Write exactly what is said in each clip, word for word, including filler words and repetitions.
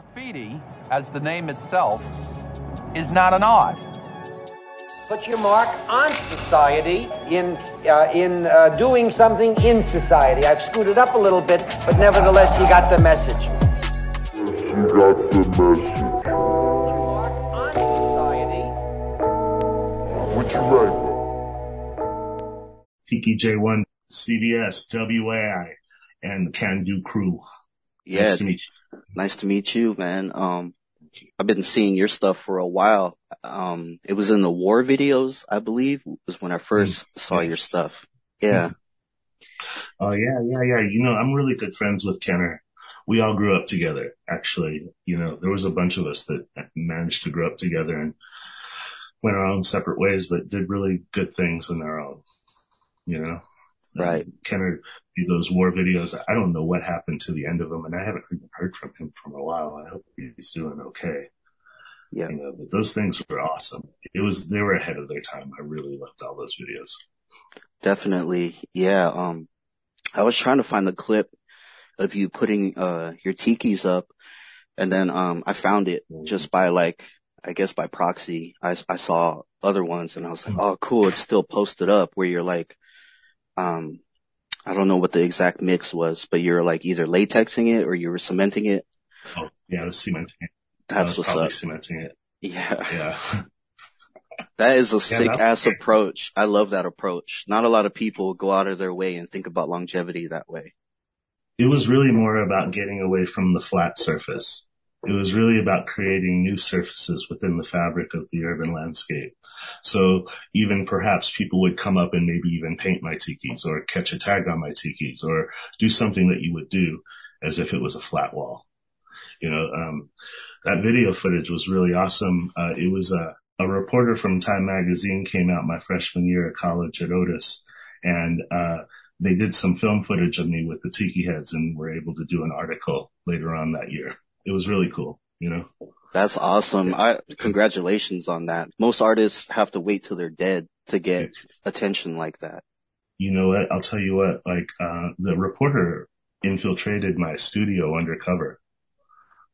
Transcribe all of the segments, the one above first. Graffiti, as the name itself, is not an art. Put your mark on society in, uh, in uh, doing something in society. I've scooted up a little bit, but nevertheless, you got the message. You got the message. Put your mark on society. What you write? Tiki J one, C B S, W A I, and Can Do Crew. Yeah. Nice to meet you. Nice to meet you, man. Um, I've been seeing your stuff for a while. Um, it was in the war videos, I believe, was when I first mm-hmm. saw your stuff. Yeah. Oh, yeah, yeah, yeah. You know, I'm really good friends with Kenner. We all grew up together, actually. You know, there was a bunch of us that managed to grow up together and went our own separate ways, but did really good things on our own, you know? Right. Um, Kenner... those war videos, I don't know what happened to the end of them, and I haven't even heard from him for a while. I hope he's doing okay. Yeah, you know, but those things were awesome. It was they were ahead of their time. I really loved all those videos. Definitely, yeah. Um, I was trying to find the clip of you putting uh your tikis up, and then um I found it mm-hmm. just by like I guess by proxy. I I saw other ones, and I was like, mm-hmm. oh, cool, it's still posted up. Where you're like, um. I don't know what the exact mix was, but you're like either latexing it or you were cementing it. Oh, yeah, I was cementing it. That's what's up. Cementing it. Yeah. Yeah. That is a yeah, sick ass great. approach. I love that approach. Not a lot of people go out of their way and think about longevity that way. It was really more about getting away from the flat surface. It was really about creating new surfaces within the fabric of the urban landscape. So even perhaps people would come up and maybe even paint my tikis or catch a tag on my tikis or do something that you would do as if it was a flat wall. You know, um, that video footage was really awesome. Uh, it was a, a reporter from Time Magazine came out my freshman year at college at Otis, and uh they did some film footage of me with the tiki heads and were able to do an article later on that year. It was really cool, you know. That's awesome. I congratulations on that. Most artists have to wait till they're dead to get attention like that. You know what? I'll tell you what, like, uh, the reporter infiltrated my studio undercover.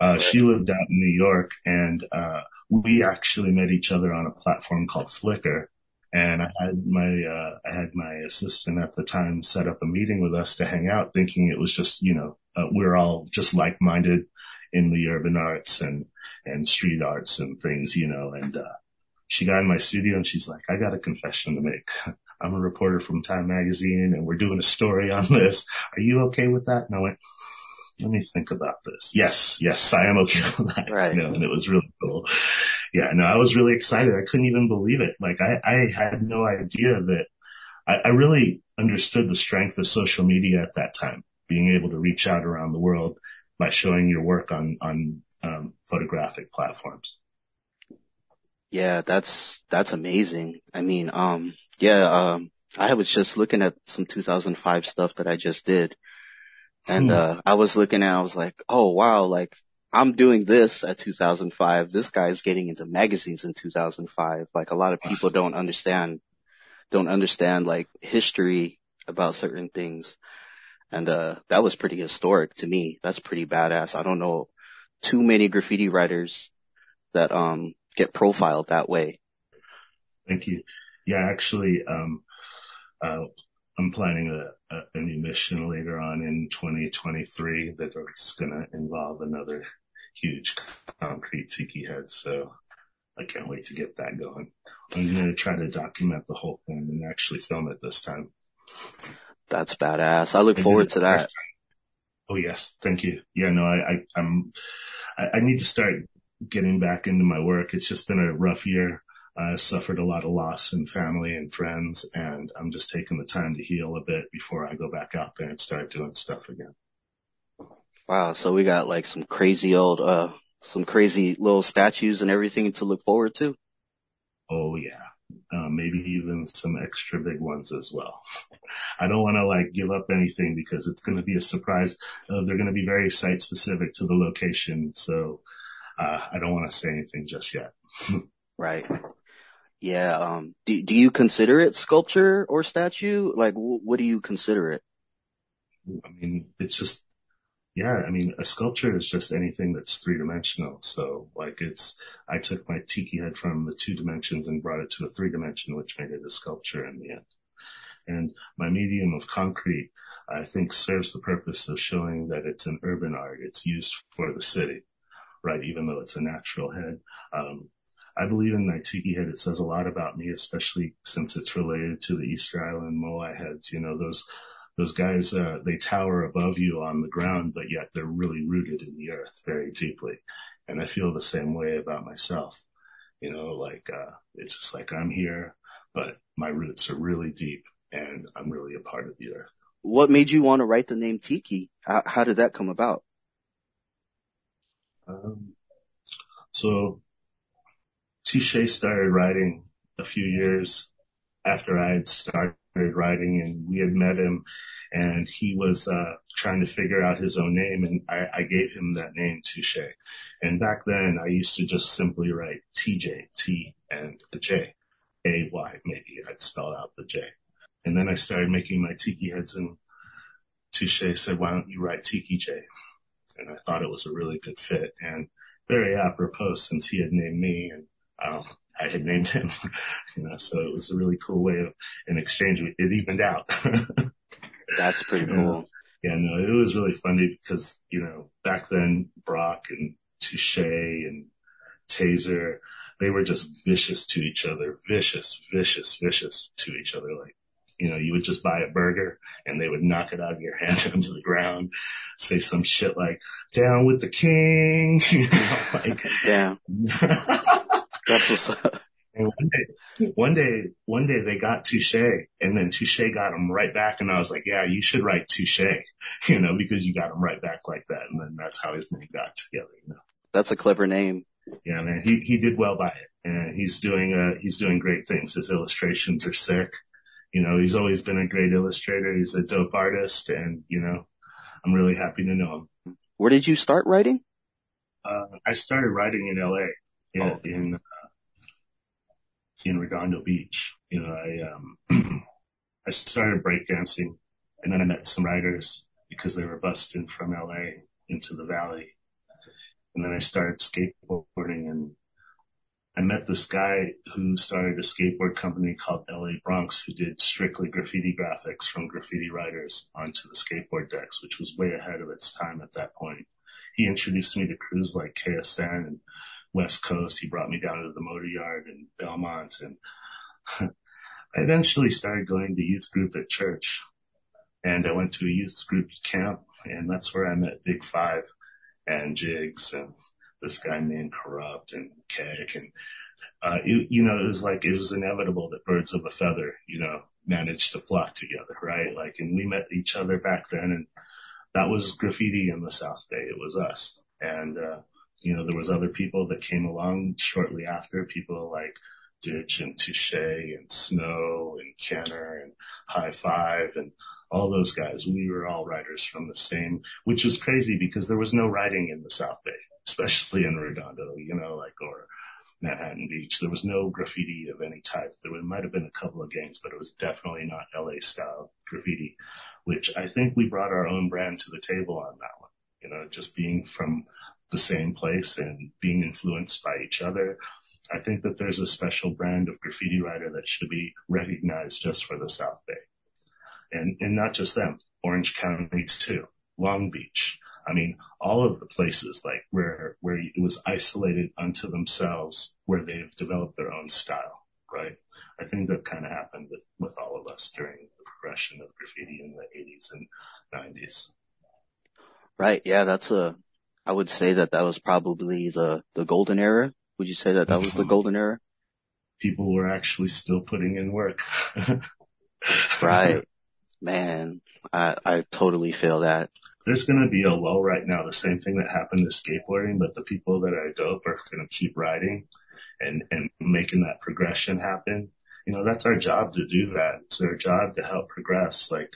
Uh, she lived out in New York, and, uh, we actually met each other on a platform called Flickr. And I had my, uh, I had my assistant at the time set up a meeting with us to hang out, thinking it was just, you know, uh, we're all just like-minded in the urban arts and, and street arts and things, you know, and, uh, she got in my studio and she's like, I got a confession to make. I'm a reporter from Time Magazine and we're doing a story on this. Are you okay with that? And I went, let me think about this. Yes, yes, I am okay with that. Right. You know, and it was really cool. Yeah, no, I was really excited. I couldn't even believe it. Like I, I had no idea that I, I really understood the strength of social media at that time, being able to reach out around the world by showing your work on, on, um, photographic platforms. Yeah, that's, that's amazing. I mean, um, yeah, um, I was just looking at some two thousand five stuff that I just did. And, hmm. uh, I was looking at, I was like, oh, wow, like I'm doing this at two thousand five. This guy's getting into magazines in two thousand five. Like a lot of people don't understand, don't understand like history about certain things. And, uh, that was pretty historic to me. That's pretty badass. I don't know too many graffiti writers that, um, get profiled that way. Thank you. Yeah, actually, um, uh, I'm planning a, a, a new mission later on in twenty twenty-three that is going to involve another huge concrete tiki head. So I can't wait to get that going. I'm going to try to document the whole thing and actually film it this time. That's badass. I look forward to that. Oh, yes. Thank you. Yeah, no, I, I, I'm, I, I need to start getting back into my work. It's just been a rough year. I suffered a lot of loss in family and friends, and I'm just taking the time to heal a bit before I go back out there and start doing stuff again. Wow. So we got like some crazy old, uh, some crazy little statues and everything to look forward to. Oh, yeah. Uh, maybe even some extra big ones as well. I don't want to like give up anything because it's going to be a surprise. Uh, they're going to be very site specific to the location. So, uh, I don't want to say anything just yet. Right. Yeah. Um, do, do you consider it sculpture or statue? Like, w- what do you consider it? I mean, it's just Yeah, I mean, a sculpture is just anything that's three-dimensional. So, like, it's, I took my tiki head from the two dimensions and brought it to a three-dimension, which made it a sculpture in the end. And my medium of concrete, I think, serves the purpose of showing that it's an urban art. It's used for the city, right, even though it's a natural head. Um, I believe in my tiki head. It says a lot about me, especially since it's related to the Easter Island Moai heads, you know, those... Those guys, uh, they tower above you on the ground, but yet they're really rooted in the earth very deeply. And I feel the same way about myself. You know, like, uh, it's just like I'm here, but my roots are really deep and I'm really a part of the earth. What made you want to write the name Tiki? How, how did that come about? Um, so Touché started writing a few years after I had started writing, and we had met him, and he was uh trying to figure out his own name, and I, I gave him that name, Touché. And back then, I used to just simply write T J, T and a J, A Y, maybe I'd spell out the J. And then I started making my tiki heads, and Touché said, why don't you write Tiki J? And I thought it was a really good fit, and very apropos since he had named me, and um I had named him, you know, so it was a really cool way of an exchange. It evened out. That's pretty cool. Yeah, no, it was really funny because, you know, back then Brock and Touché and Taser, they were just vicious to each other, vicious, vicious, vicious to each other. Like, you know, you would just buy a burger and they would knock it out of your hand onto the ground, say some shit like, down with the king. You know, like, yeah. That's what's up. And one day, one day, one day they got Touché, and then Touché got him right back. And I was like, yeah, you should write Touché, you know, because you got him right back like that. And then that's how his name got together, you know. That's a clever name. Yeah, man. He, he did well by it, and he's doing, uh, he's doing great things. His illustrations are sick. You know, he's always been a great illustrator. He's a dope artist, and, you know, I'm really happy to know him. Where did you start writing? Uh, I started writing in L A. Yeah, in uh, in Redondo Beach, you know, I um I started breakdancing, and then I met some writers because they were busting from L A into the valley, and then I started skateboarding, and I met this guy who started a skateboard company called L A Bronx, who did strictly graffiti graphics from graffiti writers onto the skateboard decks, which was way ahead of its time at that point. He introduced me to crews like K S N and West Coast. He brought me down to the Motor Yard in Belmont, and I eventually started going to youth group at church, and I went to a youth group camp, and that's where I met Big Five and Jigs and this guy named Corrupt and Keg, and uh, it, you know, it was like, it was inevitable that birds of a feather, you know, managed to flock together, right? Like, and we met each other back then, and that was graffiti in the South Bay. It was us. And, uh, you know, there was other people that came along shortly after, people like Ditch and Touché and Snow and Kenner and High Five and all those guys. We were all writers from the same, which is crazy because there was no writing in the South Bay, especially in Redondo, you know, like, or Manhattan Beach. There was no graffiti of any type. There might have been a couple of gangs, but it was definitely not L A style graffiti, which I think we brought our own brand to the table on that one, you know, just being from the same place and being influenced by each other. I think that there's a special brand of graffiti writer that should be recognized just for the South Bay. And and not just them, Orange County too, Long Beach. I mean, all of the places like where where it was isolated unto themselves, where they've developed their own style, right? I think that kind of happened with, with all of us during the progression of graffiti in the eighties and nineties. Right, yeah, that's a... I would say that that was probably the, the golden era. Would you say that that was the golden era? People were actually still putting in work. Right. Man, I, I totally feel that. There's going to be a lull right now. The same thing that happened to skateboarding, but the people that are dope are going to keep riding and, and making that progression happen. You know, that's our job to do that. It's our job to help progress. Like,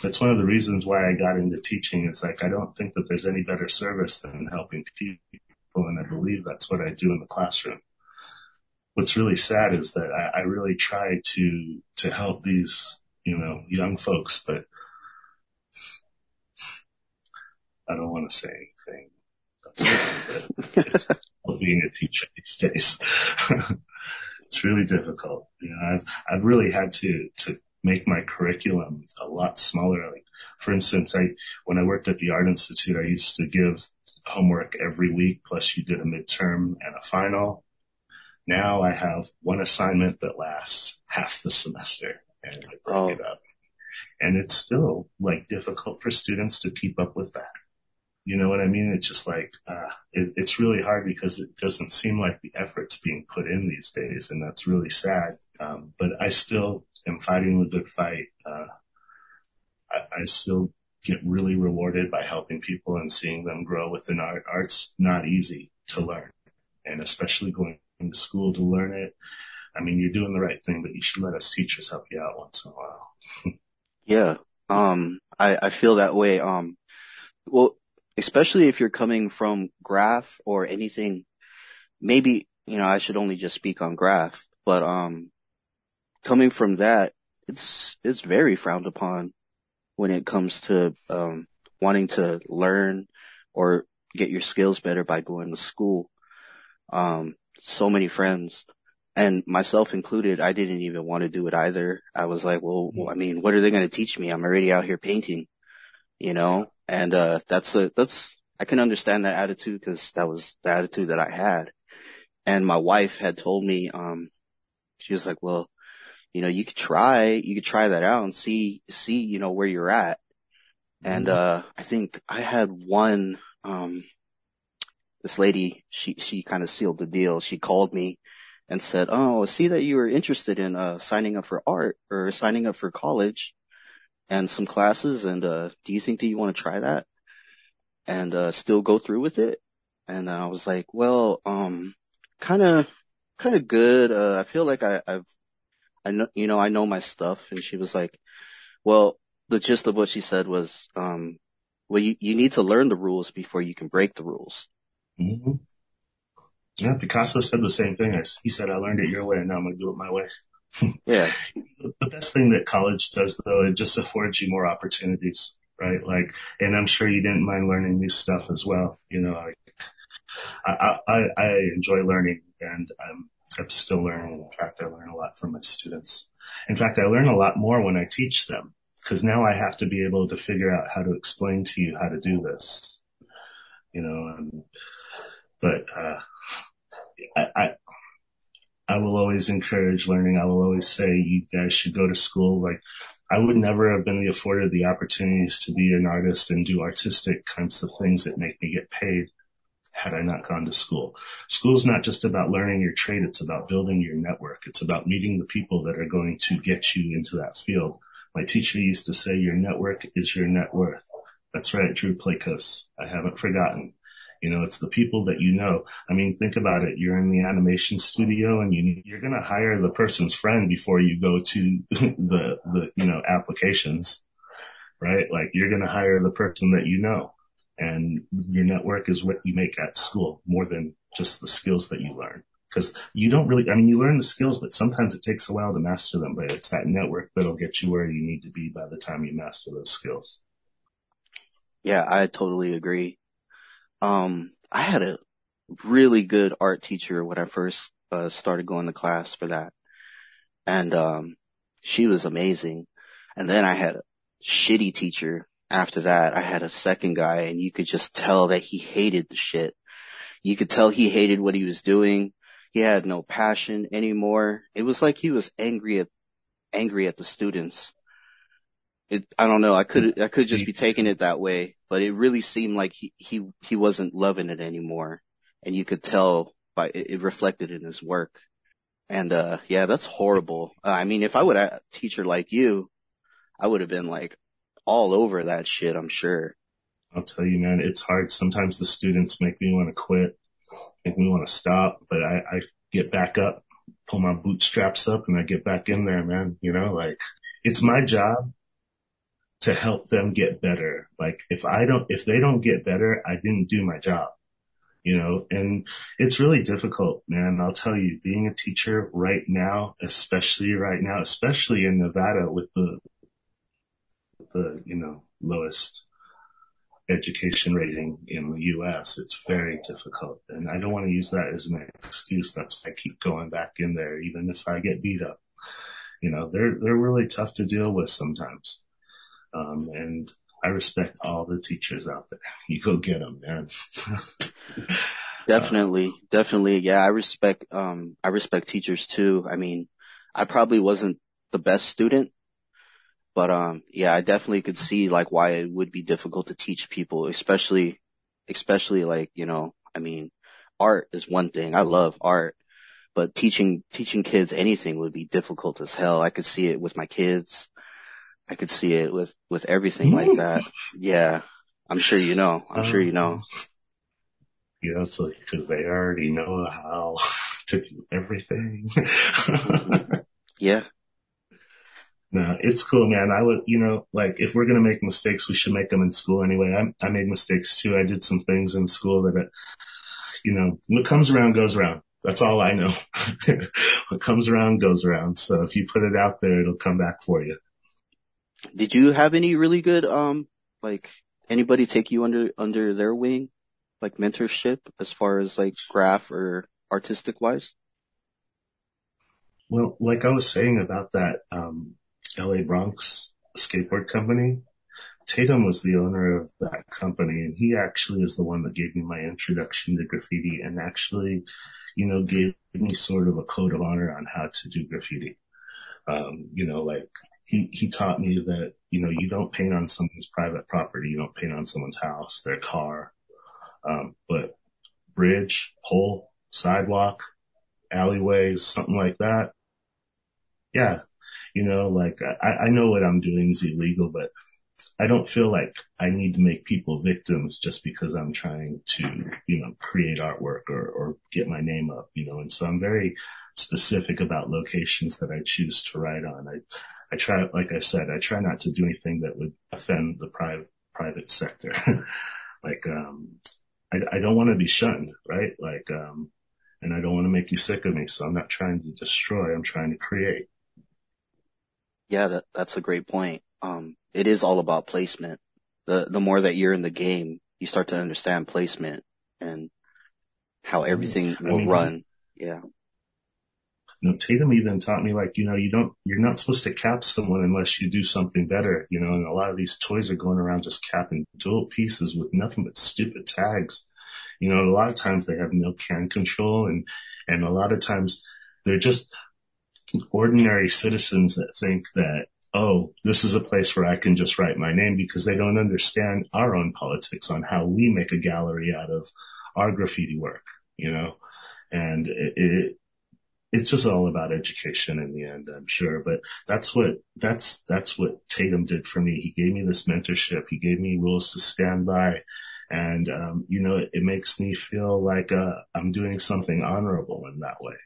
that's one of the reasons why I got into teaching. It's like, I don't think that there's any better service than helping people. And I believe that's what I do in the classroom. What's really sad is that I, I really try to, to help these, you know, young folks, but I don't want to say anything upsetting, but it's being a teacher these days. It's really difficult. You know, I've, I've really had to, to make my curriculum a lot smaller. Like, for instance, I, when I worked at the Art Institute, I used to give homework every week, plus you did a midterm and a final. Now I have one assignment that lasts half the semester, and I break oh. it up. And it's still, like, difficult for students to keep up with that. You know what I mean? It's just like, uh, it, it's really hard because it doesn't seem like the effort's being put in these days, and that's really sad. Um, but I still am fighting the good fight. Uh, I, I still get really rewarded by helping people and seeing them grow within art. Art's not easy to learn, and especially going to school to learn it. I mean, you're doing the right thing, but you should let us teachers help you out once in a while. Yeah, um, I, I feel that way. Um, well, especially if you're coming from graph or anything, maybe, you know, I should only just speak on graph, but, um, coming from that, it's, it's very frowned upon when it comes to, um, wanting to learn or get your skills better by going to school. Um, so many friends, and myself included, I didn't even want to do it either. I was like, well, I mean, what are they going to teach me? I'm already out here painting, you know? And, uh, that's a, that's, I can understand that attitude because that was the attitude that I had. And my wife had told me, um, she was like, well, you know, you could try, you could try that out and see, see, you know, where you're at. And, uh, I think I had one, um, this lady, she, she kind of sealed the deal. She called me and said, oh, I see that you were interested in uh signing up for art or signing up for college and some classes. And uh do you think that you want to try that and uh still go through with it? And I was like, well, um kind of kind of good. Uh I feel like I, I've I know you know, I know my stuff. And she was like, well, the gist of what she said was, um well, you, you need to learn the rules before you can break the rules. Mm-hmm. Yeah, Picasso said the same thing. He said, I learned it your way, and now I'm going to do it my way. Yeah. The best thing that college does, though, it just affords you more opportunities, right? Like, and I'm sure you didn't mind learning new stuff as well. You know, like, I, I, I enjoy learning, and I'm, I'm still learning. In fact, I learn a lot from my students. In fact, I learn a lot more when I teach them, because now I have to be able to figure out how to explain to you how to do this, you know, and, but, uh, I, I I will always encourage learning. I will always say you guys should go to school. Like, I would never have been afforded the opportunities to be an artist and do artistic kinds of things that make me get paid had I not gone to school. School's not just about learning your trade. It's about building your network. It's about meeting the people that are going to get you into that field. My teacher used to say your network is your net worth. That's right, Drew Plakos. I haven't forgotten. You know, it's the people that you know. I mean, think about it. You're in the animation studio, and you, you're going to hire the person's friend before you go to the, the, you know, applications, right? Like, you're going to hire the person that you know, and your network is what you make at school more than just the skills that you learn. Because you don't really, I mean, you learn the skills, but sometimes it takes a while to master them, but it's that network that'll get you where you need to be by the time you master those skills. Yeah, I totally agree. Um, I had a really good art teacher when I first uh, started going to class for that. And, um, she was amazing. And then I had a shitty teacher after that. I had a second guy, and you could just tell that he hated the shit. You could tell he hated what he was doing. He had no passion anymore. It was like he was angry at, angry at the students. It, I don't know. I could, I could just be taking it that way, but it really seemed like he, he, he wasn't loving it anymore. And you could tell by it, it reflected in his work. And, uh, yeah, that's horrible. Uh, I mean, if I would have a teacher like you, I would have been like all over that shit, I'm sure. I'll tell you, man, it's hard. Sometimes the students make me want to quit, make me want to stop, but I, I get back up, pull my bootstraps up, and I get back in there, man. You know, like, it's my job to help them get better. Like, if I don't, if they don't get better, I didn't do my job, you know, and it's really difficult, man. I'll tell you, being a teacher right now, especially right now, especially in Nevada with the, the, you know, lowest education rating in the U S, it's very difficult. And I don't want to use that as an excuse. That's why I keep going back in there, even if I get beat up. You know, they're, they're really tough to deal with sometimes. Um, and I respect all the teachers out there. You go get them, man. Definitely. Uh, definitely. Yeah. I respect, um, I respect teachers too. I mean, I probably wasn't the best student, but, um, yeah, I definitely could see like why it would be difficult to teach people, especially, especially like, you know, I mean, art is one thing. I love art, but teaching, teaching kids anything would be difficult as hell. I could see it with my kids. I could see it with, with everything like that. Yeah. I'm sure you know. I'm sure you know. Yeah, it's like, cause they already know how to do everything. Yeah. No, it's cool, man. I would, you know, like if we're going to make mistakes, we should make them in school anyway. I, I made mistakes too. I did some things in school that, it, you know, what comes around goes around. That's all I know. What comes around goes around. So if you put it out there, it'll come back for you. Did you have any really good, um, like anybody take you under, under their wing? Like mentorship as far as like graph or artistic wise? Well, like I was saying about that, um, L A Bronx skateboard company, Tatum was the owner of that company, and he actually is the one that gave me my introduction to graffiti and actually, you know, gave me sort of a code of honor on how to do graffiti. Um, you know, like he, he taught me that, you know, you don't paint on someone's private property. You don't paint on someone's house, their car. Um, but bridge, pole, sidewalk, alleyways, something like that. Yeah. You know, like I, I know what I'm doing is illegal, but I don't feel like I need to make people victims just because I'm trying to, you know, create artwork or, or get my name up, you know. And so I'm very specific about locations that I choose to write on. I, I try, like I said, I try not to do anything that would offend the private, private sector. Like, um, I, I don't want to be shunned, right? Like, um, and I don't want to make you sick of me. So I'm not trying to destroy. I'm trying to create. Yeah, that, that's a great point. Um, it is all about placement. The, the more that you're in the game, you start to understand placement and how everything will I mean, run. Yeah. You know, Tatum even taught me, like, you know, you don't, you're not supposed to cap someone unless you do something better, you know, and a lot of these toys are going around just capping dual pieces with nothing but stupid tags. You know, a lot of times they have no can control, and, and a lot of times they're just ordinary citizens that think that, oh, this is a place where I can just write my name, because they don't understand our own politics on how we make a gallery out of our graffiti work, you know, and it, it It's just all about education in the end, I'm sure. But that's what, that's, that's what Tatum did for me. He gave me this mentorship. He gave me rules to stand by. And, um, you know, it, it makes me feel like, uh, I'm doing something honorable in that way,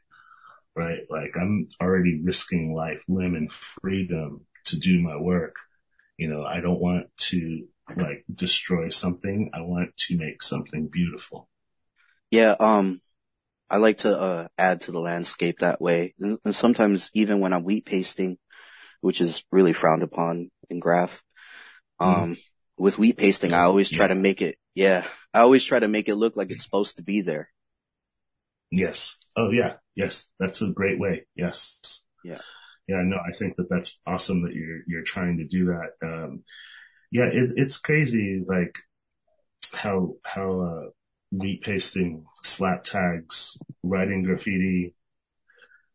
right? Like I'm already risking life, limb, and freedom to do my work. You know, I don't want to like destroy something. I want to make something beautiful. Yeah. Um, I like to uh add to the landscape that way. And, and sometimes even when I'm wheat pasting, which is really frowned upon in graph, um, mm. with wheat pasting, I always try yeah. to make it, yeah, I always try to make it look like it's supposed to be there. Yes. Oh, yeah. Yes. That's a great way. Yes. Yeah. Yeah. No, I think that that's awesome that you're, you're trying to do that. Um, yeah, it, it's crazy. Like how, how, uh, wheat pasting, slap tags, writing graffiti,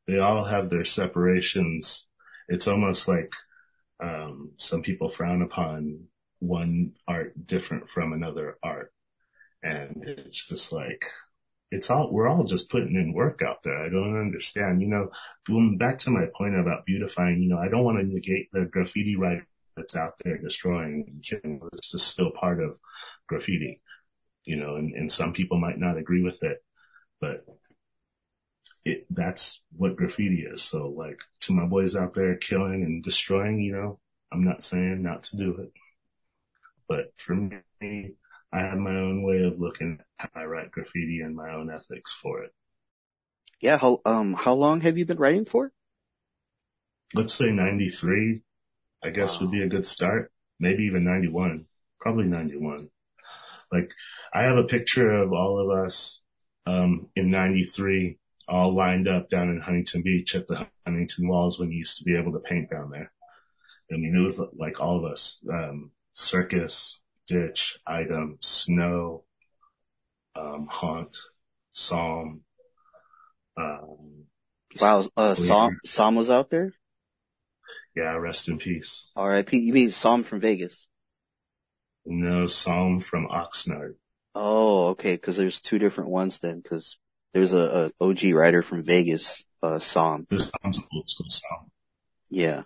they all have their separations. It's almost like um some people frown upon one art different from another art. And it's just like, it's all, we're all just putting in work out there. I don't understand. You know, going back to my point about beautifying, you know, I don't want to negate the graffiti writer that's out there destroying and killing. It's just still part of graffiti. You know, and, and some people might not agree with it, but it, that's what graffiti is. So like to my boys out there killing and destroying, you know, I'm not saying not to do it, but for me, I have my own way of looking at how I write graffiti and my own ethics for it. Yeah. How, um, how long have you been writing for? Let's say ninety-three, I guess wow. would be a good start. Maybe even ninety-one, probably ninety-one. Like, I have a picture of all of us um, in ninety-three all lined up down in Huntington Beach at the Huntington Walls when you used to be able to paint down there. I mean, it was like all of us, um, Circus, Ditch, Item, Snow, um, Haunt, Psalm. Um, wow, uh, Psalm, Psalm was out there? Yeah, rest in peace. R I P You mean Psalm from Vegas? No, Psalm from Oxnard. Oh, okay, because there's two different ones then, because there's a, a O G writer from Vegas, uh, Psalm. There's Psalm's old school Psalm. Yeah.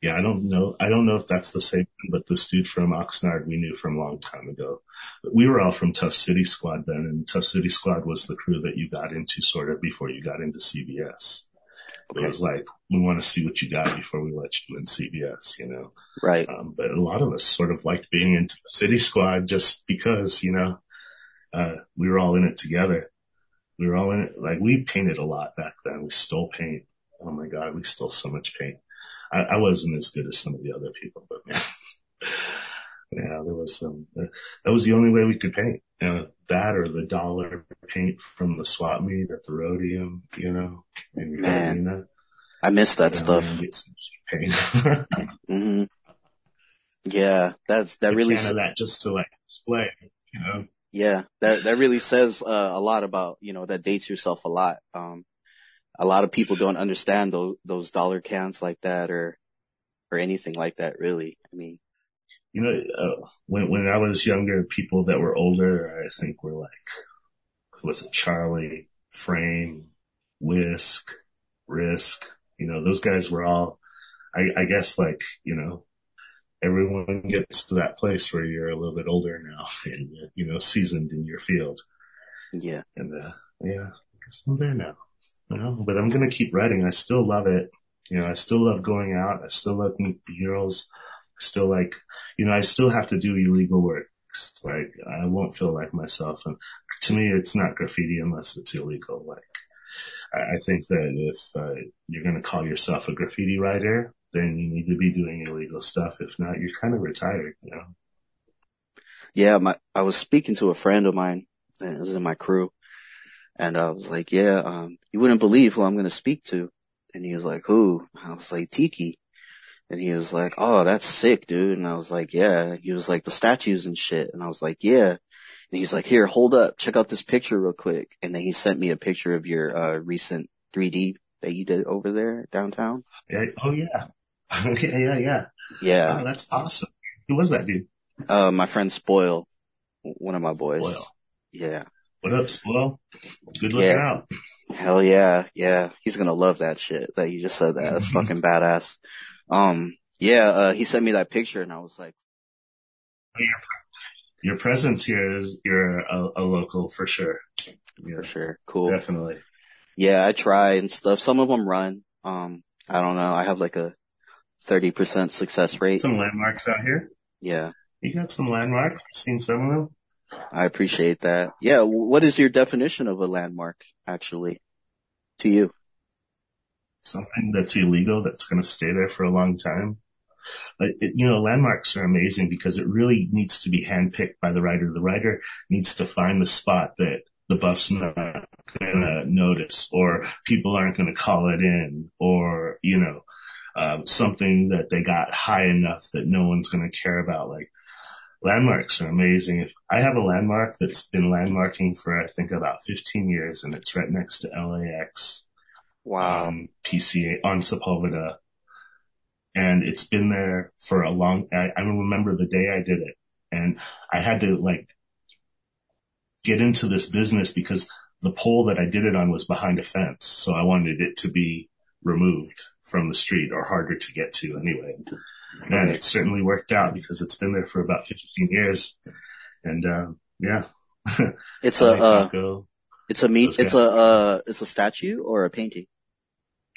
Yeah, I don't know. I don't know if that's the same one, but this dude from Oxnard we knew from a long time ago. We were all from Tough City Squad then, and Tough City Squad was the crew that you got into sort of before you got into C B S. Okay. It was like, we want to see what you got before we let you in C B S, you know? Right. Um, but a lot of us sort of liked being in Tough City Squad just because, you know, uh, we were all in it together. We were all in it. Like, we painted a lot back then. We stole paint. Oh, my God, we stole so much paint. I, I wasn't as good as some of the other people, but man, yeah, there was some, uh, that was the only way we could paint. You know, that or the dollar paint from the swap meet at the Rhodium, you know, in the arena. I miss that you stuff. Know, get some paint. mm-hmm. Yeah, that's, that a really, s- that just to like display, you know? Yeah, that, that really says uh, a lot about, you know, that dates yourself a lot. Um, A lot of people don't understand those, those dollar cans like that or or anything like that, really. I mean, you know, uh, when when I was younger, people that were older, I think, were like, was it Charlie, Frame, Whisk, Risk? You know, those guys were all, I, I guess, like, you know, everyone gets to that place where you're a little bit older now and, you know, seasoned in your field. Yeah. And, uh, yeah, I guess I'm there now. You know, but I'm going to keep writing. I still love it. You know, I still love going out. I still love murals. I still like, you know, I still have to do illegal work. Like, I won't feel like myself. And to me, it's not graffiti unless it's illegal. Like, I think that if uh, you're going to call yourself a graffiti writer, then you need to be doing illegal stuff. If not, you're kind of retired, you know? Yeah. My, I was speaking to a friend of mine that was in my crew. And I was like, yeah, um, you wouldn't believe who I'm going to speak to. And he was like, who? I was like, Tiki. And he was like, oh, that's sick, dude. And I was like, yeah. He was like, the statues and shit. And I was like, yeah. And he's like, here, hold up. Check out this picture real quick. And then he sent me a picture of your uh, recent three D that you did over there downtown. Yeah. Oh, yeah. yeah, yeah, yeah. Yeah. Oh, that's awesome. Who was that dude? Uh, my friend Spoil, one of my boys. Spoil. Yeah. What up, Swell? Good looking yeah. out. Hell yeah, yeah. He's gonna love that shit that you just said that. That's fucking badass. Um, yeah, uh, he sent me that picture and I was like, Your, your presence here is, you're a, a local for sure. Yeah, for sure. Cool. Definitely. Yeah, I try and stuff. Some of them run. Um, I don't know. I have like a thirty percent success rate. Some landmarks out here? Yeah. You got some landmarks? I've seen some of them. I appreciate that. Yeah, what is your definition of a landmark, actually, to you? Something that's illegal that's going to stay there for a long time. Like, it, you know, landmarks are amazing because it really needs to be handpicked by the writer. The writer needs to find the spot that the buff's not going to notice or people aren't going to call it in or, you know, uh, something that they got high enough that no one's going to care about, like, landmarks are amazing. If I have a landmark that's been landmarking for, I think, about fifteen years, and it's right next to L A X. Wow. Um, P C A on Sepulveda. And it's been there for a long, I, I remember the day I did it. And I had to, like, get into this business because the pole that I did it on was behind a fence. So I wanted it to be removed from the street or harder to get to anyway. And it certainly worked out because it's been there for about fifteen years. And, um, yeah. It's a, uh, it's a meat, it's guys. a, uh, it's a statue or a painting?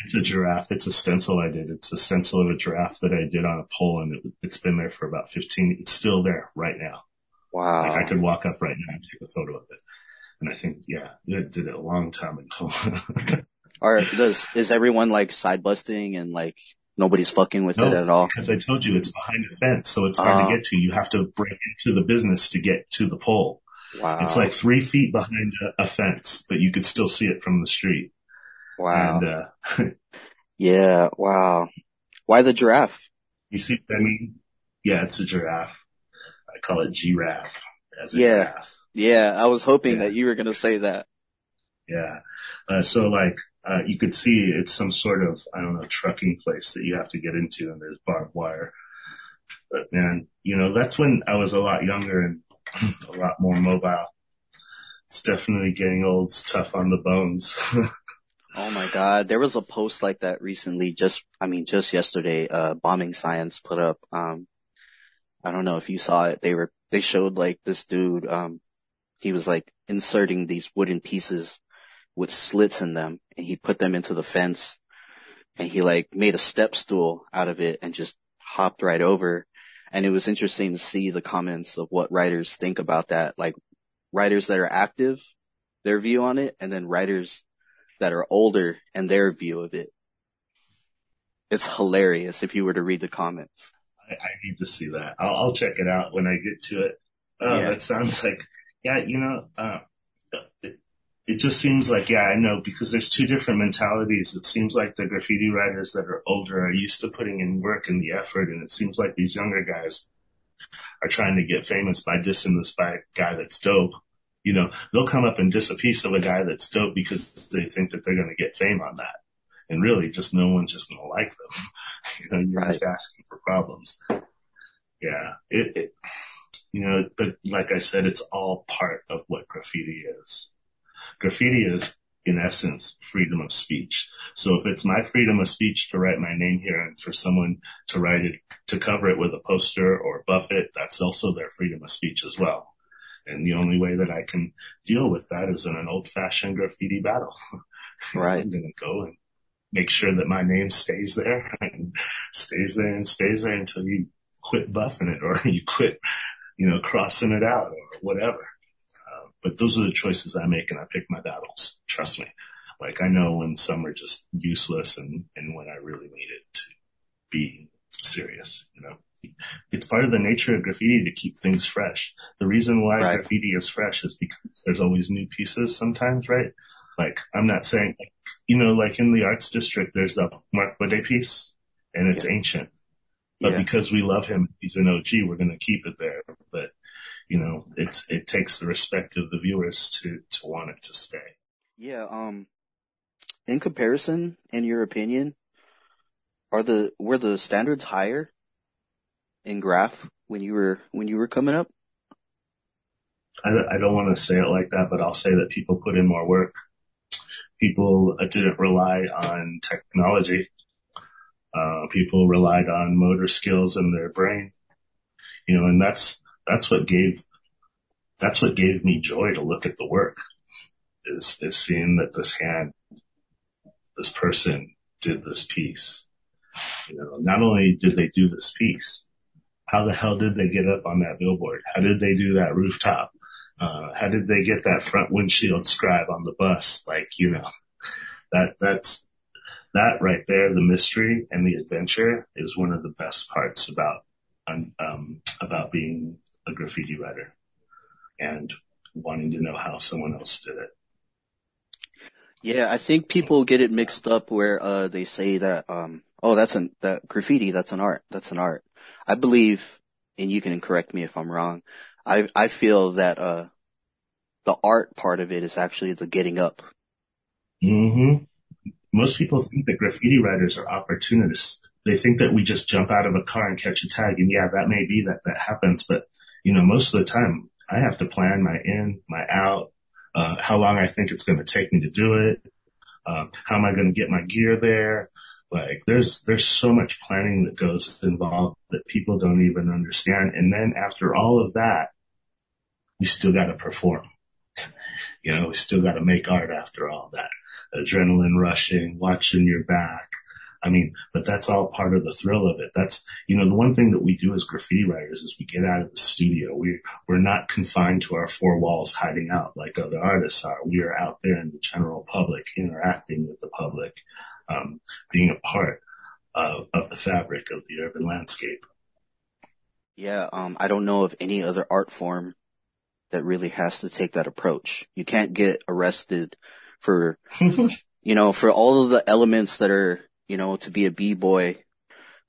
It's a giraffe. It's a stencil I did. It's a stencil of a giraffe that I did on a pole and it, it's been there for about fifteen. It's still there right now. Wow. Like I could walk up right now and take a photo of it. And I think, yeah, I did it a long time ago. All right. Does, is everyone like side busting and like, Nobody's fucking with no, it at all. Because I told you it's behind a fence, so it's hard uh, to get to. You have to break into the business to get to the pole. Wow. It's like three feet behind a, a fence, but you could still see it from the street. Wow. And, uh, yeah. Wow. Why the giraffe? You see what I mean? Yeah, it's a giraffe. I call it giraffe as a yeah. giraffe. Yeah. I was hoping yeah. that you were going to say that. Yeah. Uh, so like, uh, you could see it's some sort of, I don't know, trucking place that you have to get into, and there's barbed wire. But man, you know, that's when I was a lot younger and a lot more mobile. It's definitely getting old. It's tough on the bones. Oh my God. There was a post like that recently. Just, I mean, just yesterday, uh, Bombing Science put up, um, I don't know if you saw it. They were, they showed like this dude, um, he was like inserting these wooden pieces with slits in them, and he put them into the fence, and he like made a step stool out of it and just hopped right over. And it was interesting to see the comments of what writers think about that. Like writers that are active, their view on it, and then writers that are older and their view of it. It's hilarious if you were to read the comments. I, I need to see that. I'll, I'll check it out when I get to it. Oh, yeah. That sounds like, yeah, you know, uh, it, it just seems like, yeah, I know, because there's two different mentalities. It seems like the graffiti writers that are older are used to putting in work and the effort, and it seems like these younger guys are trying to get famous by dissing this by a guy that's dope. You know, they'll come up and diss a piece of a guy that's dope because they think that they're going to get fame on that. And really, just no one's just going to like them. You know, you're right. Just asking for problems. Yeah. It, it, you know, but like I said, it's all part of what graffiti is. Graffiti is, in essence, freedom of speech. So if it's my freedom of speech to write my name here and for someone to write it, to cover it with a poster or buff it, that's also their freedom of speech as well. And the only way that I can deal with that is in an old-fashioned graffiti battle. Right. I'm going to go and make sure that my name stays there and stays there and stays there until you quit buffing it, or you quit, you know, crossing it out or whatever. Uh, but those are the choices I make, and I pick my battles. Trust me. Like, I know when some are just useless and, and when I really need it to be serious, you know. It's part of the nature of graffiti to keep things fresh. The reason why right. graffiti is fresh is because there's always new pieces sometimes, right? Like, I'm not saying, you know, like in the arts district, there's the Mark Baudet piece, and it's yeah. ancient. But yeah. because we love him, he's an O G, we're going to keep it there. But, you know, it's it takes the respect of the viewers to, to want it to stay. Yeah. Um. In comparison, in your opinion, are the were the standards higher in graph when you were when you were coming up? I, I don't want to say it like that, but I'll say that people put in more work. People didn't rely on technology. Uh, people relied on motor skills and their brain, you know, and that's that's what gave that's what gave me joy to look at the work. Is is seeing that this hand, this person did this piece. You know, not only did they do this piece. How the hell did they get up on that billboard? How did they do that rooftop? Uh, how did they get that front windshield scribe on the bus? Like, you know, that, that's, that right there, the mystery and the adventure is one of the best parts about, um, about being a graffiti writer and wanting to know how someone else did it. Yeah. I think people get it mixed up where, uh, they say that, um, oh, that's an, that graffiti, that's an art, that's an art. I believe, and you can correct me if I'm wrong, I I feel that uh the art part of it is actually the getting up. Mm-hmm. Most people think that graffiti writers are opportunists. They think that we just jump out of a car and catch a tag, and yeah, that may be that that happens, but you know, most of the time I have to plan my in, my out, uh how long I think it's going to take me to do it, um, how am I going to get my gear there. Like there's, there's so much planning that goes involved that people don't even understand. And then after all of that, we still got to perform. You know, we still got to make art after all that. Adrenaline rushing, watching your back. I mean, but that's all part of the thrill of it. That's, you know, the one thing that we do as graffiti writers is we get out of the studio. We, we're not confined to our four walls hiding out like other artists are. We are out there in the general public, interacting with the public. Um, being a part of, of the fabric of the urban landscape. Yeah, um, I don't know of any other art form that really has to take that approach. You can't get arrested for, you know, for all of the elements that are, you know, to be a b-boy.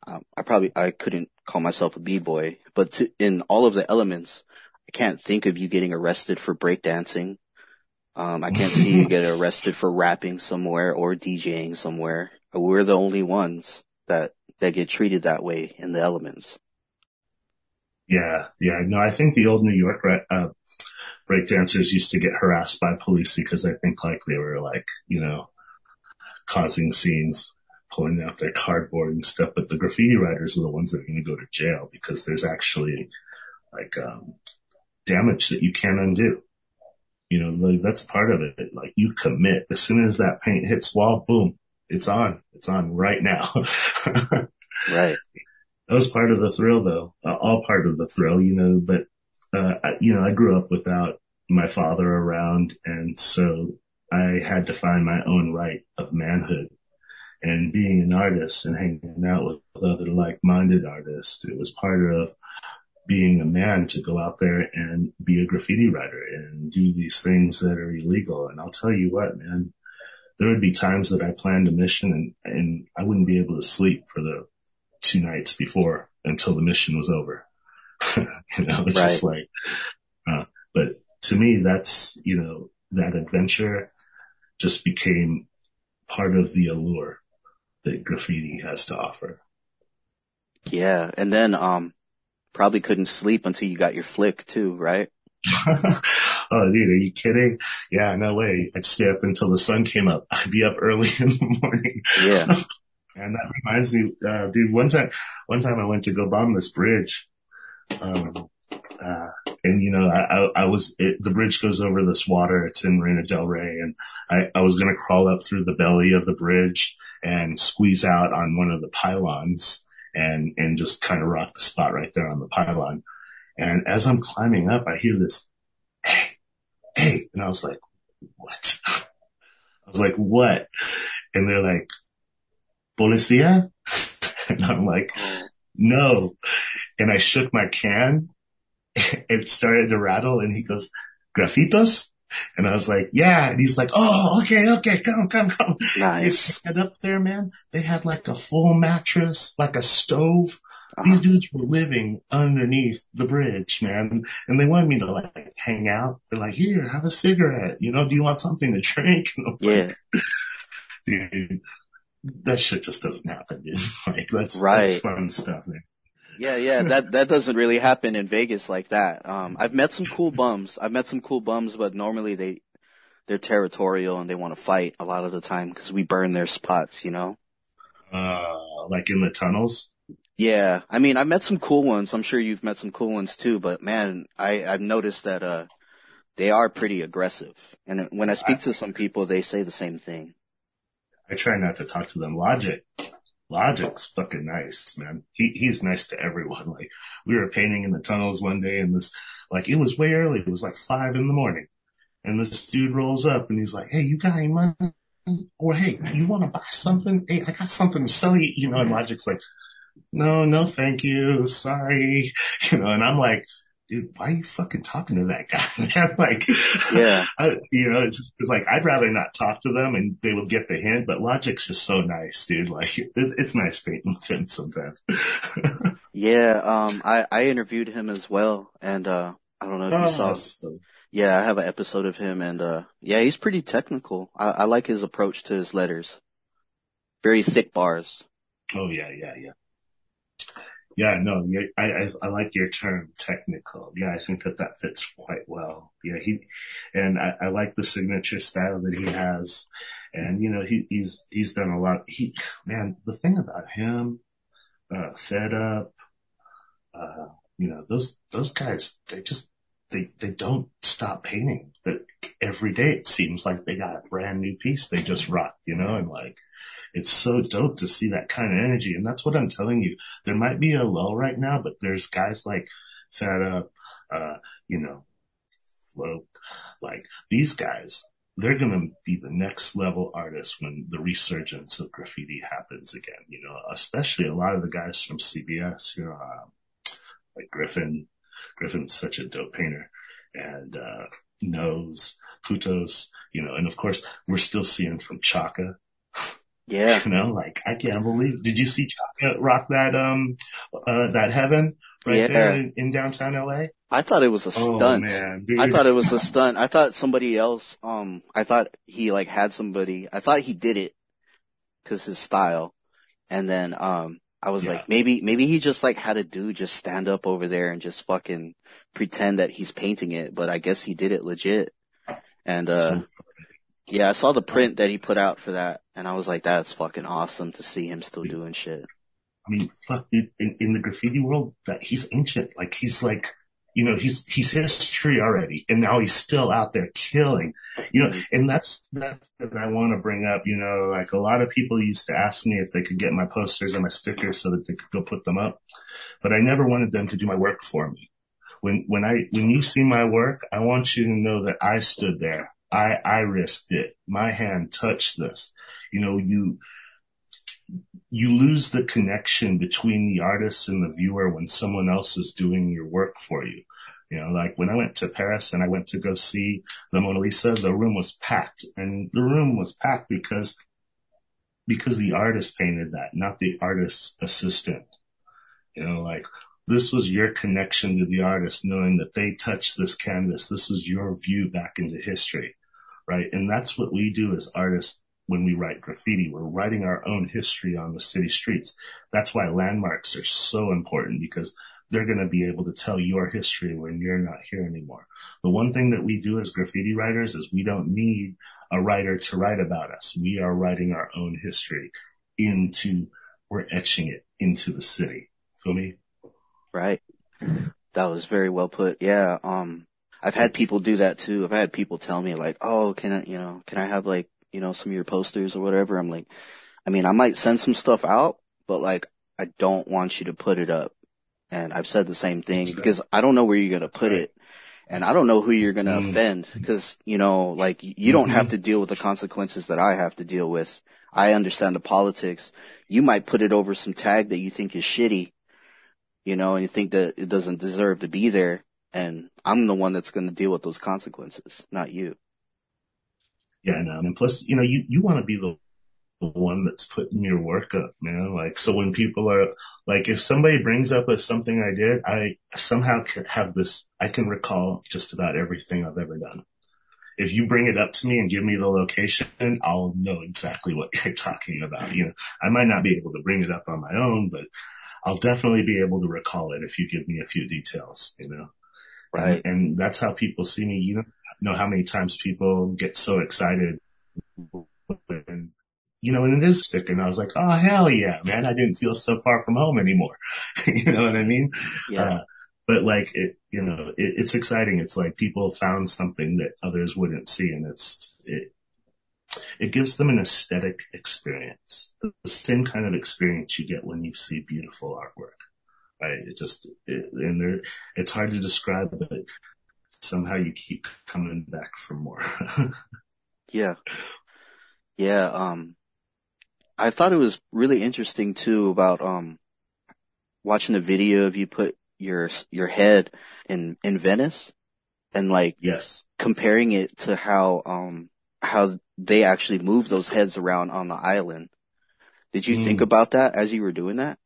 Um, I probably, I couldn't call myself a b-boy, but to, in all of the elements, I can't think of you getting arrested for breakdancing. Um, I can't see you get arrested for rapping somewhere or DJing somewhere. We're the only ones that, that get treated that way in the elements. Yeah, yeah. No, I think the old New York uh, breakdancers used to get harassed by police because I think like they were like, you know, causing scenes, pulling out their cardboard and stuff. But the graffiti writers are the ones that are going to go to jail because there's actually like um, damage that you can't undo. You know, like, that's part of it. Like you commit as soon as that paint hits wall, boom, it's on. It's on right now. Right. That was part of the thrill, though. Uh, all part of the thrill, you know. But uh, I, you know, I grew up without my father around, and so I had to find my own right of manhood. And being an artist and hanging out with other like-minded artists, it was part of being a man to go out there and be a graffiti writer and do these things that are illegal. And I'll tell you what, man, there would be times that I planned a mission and, and I wouldn't be able to sleep for the two nights before until the mission was over. You know, it's right. Just like, uh, but to me, that's, you know, that adventure just became part of the allure that graffiti has to offer. Yeah. And then, um, probably couldn't sleep until you got your flick too, right? Oh, dude, are you kidding? Yeah, no way. I'd stay up until the sun came up. I'd be up early in the morning. Yeah. And that reminds me, uh, dude, one time, one time I went to go bomb this bridge. Um, uh, and you know, I, I, I was, it, the bridge goes over this water. It's in Marina Del Rey. And I, I was going to crawl up through the belly of the bridge and squeeze out on one of the pylons and, and just kind of rock the spot right there on the pylon. And as I'm climbing up, I hear this, hey, hey. And I was like, what? I was like, what? And they're like, Policia? And I'm like, no. And I shook my can. It started to rattle. And he goes, graffitos? And I was like, yeah. And he's like, oh, okay, okay, come, come, come. Nice. And up there, man, they had like a full mattress, like a stove. Uh-huh. These dudes were living underneath the bridge, man. And they wanted me to like hang out. They're like, here, have a cigarette. You know, do you want something to drink? And I'm like, yeah. Dude. That shit just doesn't happen, dude. Like, that's, right. That's fun stuff, man. Yeah, yeah, that, that doesn't really happen in Vegas like that. Um, I've met some cool bums. I've met some cool bums, but normally they, they're territorial and they want to fight a lot of the time because we burn their spots, you know? Uh, like in the tunnels? Yeah. I mean, I've met some cool ones. I'm sure you've met some cool ones too, but man, I, I've noticed that, uh, they are pretty aggressive. And when I speak to some people, they say the same thing. I try not to talk to them. Logic, Logic's fucking nice, man. He he's nice to everyone. Like we were painting in the tunnels one day, and this, like, it was way early. It was like five in the morning, and this dude rolls up and he's like, "Hey, you got any money? Or hey, you want to buy something? Hey, I got something to sell you." You know, and Logic's like, "No, no, thank you, sorry." You know, and I'm like, dude, why are you fucking talking to that guy, man? Like, yeah, I, you know, it's, just, it's like, I'd rather not talk to them and they will get the hint, but Logic's just so nice, dude. Like, it, it's nice painting with him sometimes. Yeah, um, I, I interviewed him as well, and uh, I don't know if you oh, saw so. Yeah, I have an episode of him, and uh, yeah, he's pretty technical. I, I like his approach to his letters. Very thick bars. Oh, yeah, yeah, yeah. Yeah, no, I, I I like your term technical. Yeah, I think that that fits quite well. Yeah, he, and I, I like the signature style that he has, and you know he he's he's done a lot. He man, the thing about him, uh, Fed Up, uh, you know those those guys, they just they they don't stop painting. That every day it seems like they got a brand new piece they just rocked, you know, and like. It's so dope to see that kind of energy. And that's what I'm telling you. There might be a lull right now, but there's guys like Fed Up, uh, you know, Float, like these guys they're going to be the next level artists when the resurgence of graffiti happens again, you know, especially a lot of the guys from C B S, you know, um, like Griffin. Griffin's such a dope painter, and uh, Nose, Kutos, you know, and of course, we're still seeing from Chaka. Yeah. You know, like, I can't believe, did you see Chaka rock that, um, uh, that Heaven right yeah. there in, in downtown L A? I thought it was a stunt. Oh, man, dude. I thought it was a stunt. I thought somebody else, um, I thought he like had somebody, I thought he did it because his style. And then, um, I was yeah. like, maybe, maybe he just like had a dude just stand up over there and just fucking pretend that he's painting it. But I guess he did it legit. And, uh, yeah, I saw the print that he put out for that. And I was like, that's fucking awesome to see him still doing shit. I mean, fuck, dude, in, in the graffiti world, that he's ancient. Like, he's like, you know, he's, he's history already, and now he's still out there killing, you know, and that's, that's what I want to bring up, you know, like a lot of people used to ask me if they could get my posters and my stickers so that they could go put them up, but I never wanted them to do my work for me. When, when I, when you see my work, I want you to know that I stood there. I, I risked it. My hand touched this, you know, you, you lose the connection between the artist and the viewer when someone else is doing your work for you. You know, like when I went to Paris and I went to go see the Mona Lisa, the room was packed, and the room was packed because, because the artist painted that, not the artist's assistant. You know, like this was your connection to the artist, knowing that they touched this canvas. This is your view back into history. Right. And that's what we do as artists. When we write graffiti, we're writing our own history on the city streets. That's why landmarks are so important, because they're going to be able to tell your history when you're not here anymore. The one thing that we do as graffiti writers is we don't need a writer to write about us. We are writing our own history into, we're etching it into the city. Feel me? Right. That was very well put. Yeah. Um, I've had people do that too. I've had people tell me like, oh, can I, you know, can I have like, you know, some of your posters or whatever. I'm like, I mean, I might send some stuff out, but like, I don't want you to put it up. And I've said the same thing That's because right. I don't know where you're going to put right. it. And I don't know who you're going to mm. offend, because, you know, like you mm-hmm. don't have to deal with the consequences that I have to deal with. I understand the politics. You might put it over some tag that you think is shitty, you know, and you think that it doesn't deserve to be there. And I'm the one that's going to deal with those consequences, not you. Yeah, no, and plus, you know, you, you want to be the, the one that's putting your work up, man. Like, so when people are, like, if somebody brings up a, something I did, I somehow have this, I can recall just about everything I've ever done. If you bring it up to me and give me the location, I'll know exactly what you're talking about. You know, I might not be able to bring it up on my own, but I'll definitely be able to recall it if you give me a few details, you know. Right. And, and that's how people see me. You don't know how many times people get so excited. And, you know, and it is sticker. And I was like, oh, hell yeah, man. I didn't feel so far from home anymore. You know what I mean? Yeah. Uh, but like, it, you know, it, it's exciting. It's like people found something that others wouldn't see. And it's, it, it gives them an aesthetic experience, the same kind of experience you get when you see beautiful artwork. Right. It just, it, and there, it's hard to describe, but somehow you keep coming back for more. yeah. Yeah. Um, I thought it was really interesting too about, um, watching the video of you put your, your head in, in Venice and like, yes, comparing it to how, um, how they actually move those heads around on the island. Did you mm. think about that as you were doing that?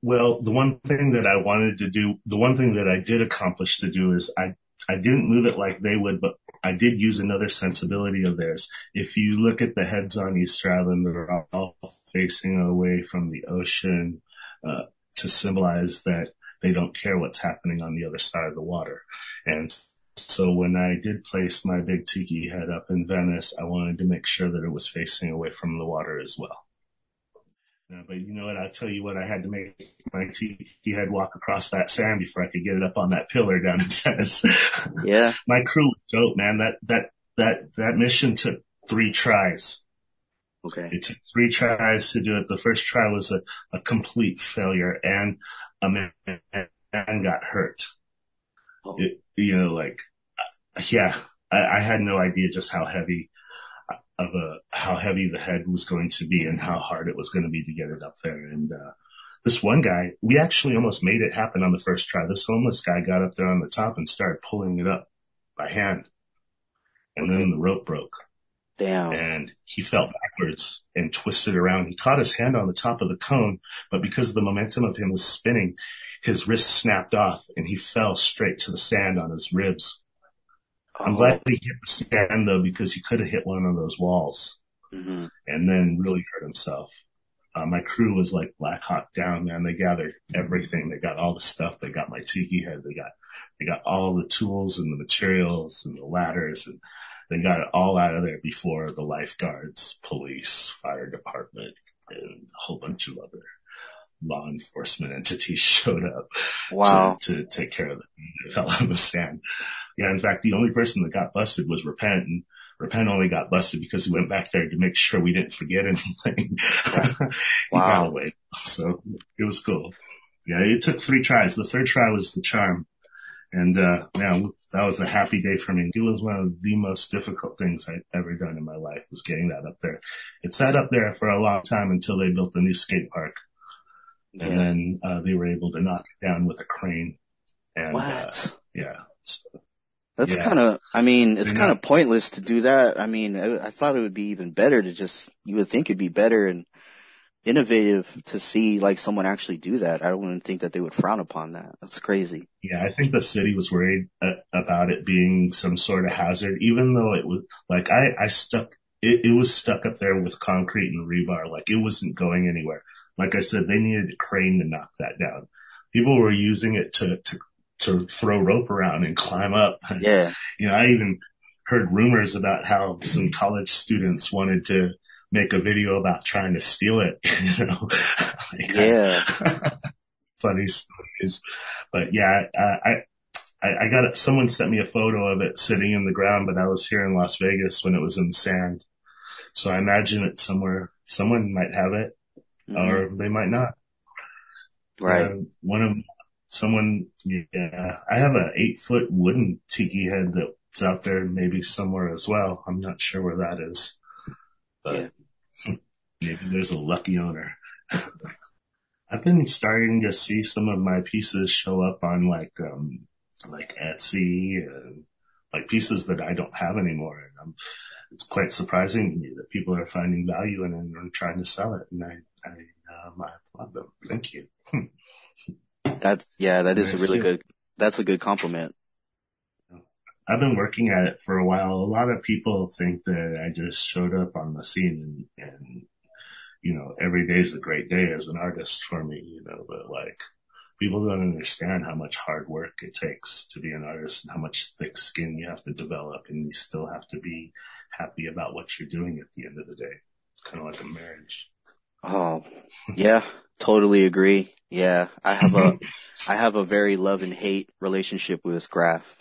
Well, the one thing that I wanted to do, the one thing that I did accomplish to do is I, I didn't move it like they would, but I did use another sensibility of theirs. If you look at the heads on Easter Island, they're all facing away from the ocean, uh, to symbolize that they don't care what's happening on the other side of the water. And so when I did place my big tiki head up in Venice, I wanted to make sure that it was facing away from the water as well. No, but you know what? I'll tell you what. I had to make my tiki head walk across that sand before I could get it up on that pillar down in Venice. Yeah, my crew was dope, man. That that that that mission took three tries. Okay, it took three tries to do it. The first try was a, a complete failure, and a man, a man got hurt. Oh. It, you know, like yeah. I, I had no idea just how heavy of a, how heavy the head was going to be and how hard it was going to be to get it up there. And, uh, this one guy, we actually almost made it happen on the first try. This homeless guy got up there on the top and started pulling it up by hand. And then the rope broke. Damn. And he fell backwards and twisted around. He caught his hand on the top of the cone, but because the momentum of him was spinning, his wrist snapped off and he fell straight to the sand on his ribs. Oh. I'm glad he hit the sand, though, because he could have hit one of those walls mm-hmm. and then really hurt himself. Uh, my crew was like Black Hawk Down, man. They gathered everything. They got all the stuff. They got my tiki head. They got, they got all the tools and the materials and the ladders, and they got it all out of there before the lifeguards, police, fire department, and a whole bunch of other law enforcement entities showed up. Wow. to, to take care of them. They fell on the sand. Yeah. In fact, the only person that got busted was Repent, and Repent only got busted because we went back there to make sure we didn't forget anything. Right. Wow. Away. So it was cool. Yeah, it took three tries. The third try was the charm. And, uh, man, that was a happy day for me. It was one of the most difficult things I'd ever done in my life, was getting that up there. It sat up there for a long time until they built the new skate park. Yeah. And then, uh, they were able to knock it down with a crane. And, what? Uh, yeah. So, That's yeah. kind of, I mean, it's kind of pointless to do that. I mean, I, I thought it would be even better to just, you would think it'd be better and innovative to see like someone actually do that. I wouldn't think that they would frown upon that. That's crazy. Yeah. I think the city was worried uh, about it being some sort of hazard, even though it was like, I, I stuck, it, it was stuck up there with concrete and rebar. Like it wasn't going anywhere. Like I said, they needed a crane to knock that down. People were using it to, to, to throw rope around and climb up. Yeah. You know, I even heard rumors about how some college students wanted to make a video about trying to steal it, you know. Like, yeah. Funny stories. But yeah, I, I, I got, someone sent me a photo of it sitting in the ground, but I was here in Las Vegas when it was in the sand. So I imagine it's somewhere, someone might have it mm-hmm. or they might not. Right. Uh, one of Someone, yeah, I have an eight foot wooden tiki head that's out there maybe somewhere as well. I'm not sure where that is, but yeah. Maybe there's a lucky owner. I've been starting to see some of my pieces show up on like, um, like Etsy and like pieces that I don't have anymore. And I'm, it's quite surprising to me that people are finding value in it and are trying to sell it. And I, I, um, I applaud them. Thank you. That's, yeah, that is nice, a really too. good, that's a good compliment. I've been working at it for a while. A lot of people think that I just showed up on the scene and, and you know, every day is a great day as an artist for me, you know, but like people don't understand how much hard work it takes to be an artist and how much thick skin you have to develop, and you still have to be happy about what you're doing at the end of the day. It's kind of like a marriage. Oh, yeah, totally agree. Yeah, I have a, I have a very love and hate relationship with this graph.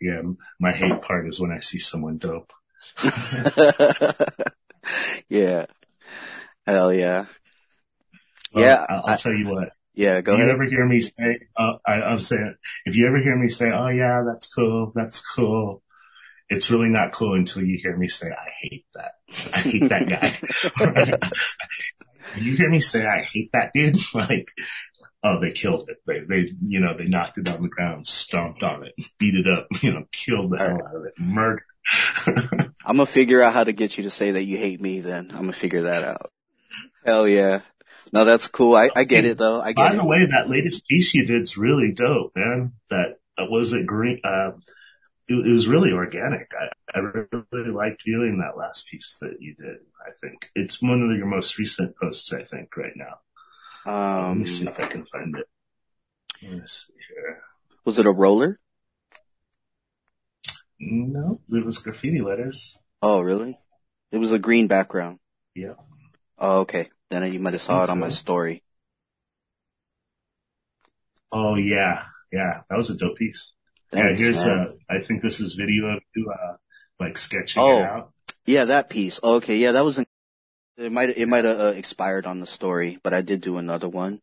Yeah, my hate part is when I see someone dope. Yeah, hell yeah. Well, yeah, I'll, I'll I, tell you what. Yeah, go if ahead. You ever hear me say? Uh, I, I'm saying, if you ever hear me say, "Oh yeah, that's cool, that's cool," it's really not cool until you hear me say, "I hate that. I hate that guy." You hear me say, "I hate that dude," like, oh, they killed it. They, they, you know, they knocked it on the ground, stomped on it, beat it up, you know, killed the hell out of it, murder. I'm going to figure out how to get you to say that you hate me then. I'm going to figure that out. Hell yeah. No, that's cool. I, I get it though. I get it. By the way, that latest piece you did's really dope, man. That, that was it green, uh, it, it was really organic. I, I really liked viewing that last piece that you did. I think it's one of your most recent posts, I think, right now. Um, Let me see if I can find it. Let me see here. Was it a roller? No, it was graffiti letters. Oh, really? It was a green background. Yeah. Oh, okay. Then you might have saw it on so. my story. Oh, yeah. Yeah. That was a dope piece. Thanks, yeah, here's uh I think this is video of you uh like sketching oh, it out. Yeah, that piece. Oh, okay, yeah, that was an, it might it might have uh, expired on the story, but I did do another one.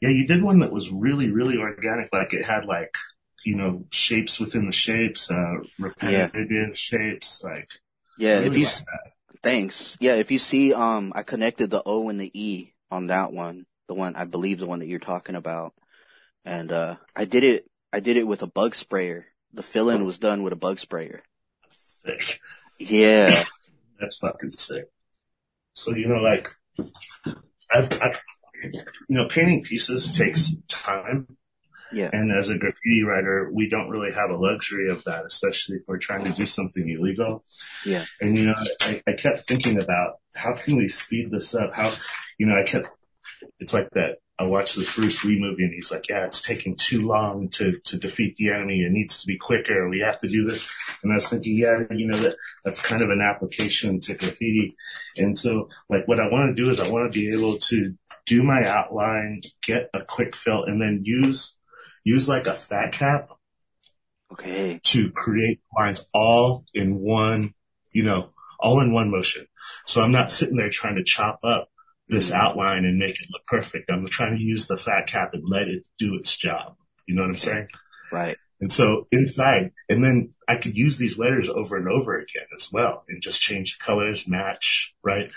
Yeah, you did one that was really, really organic, like it had like you know, shapes within the shapes, uh, repetitive yeah. shapes, like yeah. Really if you like s- thanks, yeah. If you see, um, I connected the O and the E on that one, the one I believe the one that you're talking about, and uh, I did it. I did it with a bug sprayer. The fill in was done with a bug sprayer. Sick. Yeah, that's fucking sick. So you know, like, I, I, you know, painting pieces takes time. Yeah. And as a graffiti writer, we don't really have a luxury of that, especially if we're trying to do something illegal. Yeah. And, you know, I, I kept thinking about how can we speed this up? How, you know, I kept, it's like that. I watched this Bruce Lee movie and he's like, yeah, it's taking too long to, to defeat the enemy. It needs to be quicker. We have to do this. And I was thinking, yeah, you know, that that's kind of an application to graffiti. And so like what I want to do is I want to be able to do my outline, get a quick fill and then use Use like a fat cap okay. to create lines all in one, you know, all in one motion. So I'm not sitting there trying to chop up this mm-hmm. outline and make it look perfect. I'm trying to use the fat cap and let it do its job. You know what I'm saying? Right. And so inside, and then I could use these letters over and over again as well and just change colors, match, right?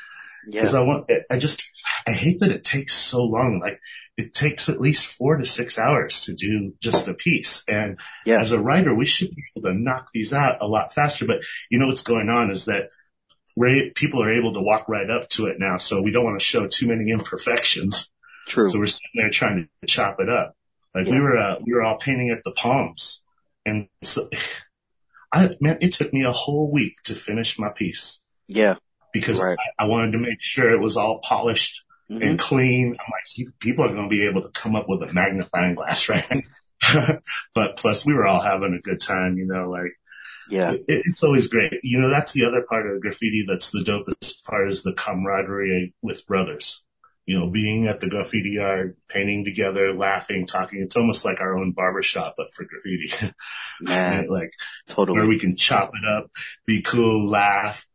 Because yeah. I want, I just, I hate that it takes so long. Like it takes at least four to six hours to do just a piece. And yeah. as a writer, we should be able to knock these out a lot faster. But you know, what's going on is that we're, people are able to walk right up to it now. So we don't want to show too many imperfections. True. So we're sitting there trying to chop it up. Like yeah. we were, uh, we were all painting at the Palms. And so I, man, it took me a whole week to finish my piece. Yeah. Because right. I, I wanted to make sure it was all polished mm-hmm. and clean. I'm like, people are going to be able to come up with a magnifying glass, right? But plus, we were all having a good time, you know, like, yeah, it, it's always great. You know, that's the other part of graffiti that's the dopest part is the camaraderie with brothers. You know, being at the graffiti yard, painting together, laughing, talking. It's almost like our own barbershop, but for graffiti. Man, right? Like, totally. Where we can chop it up, be cool, laugh.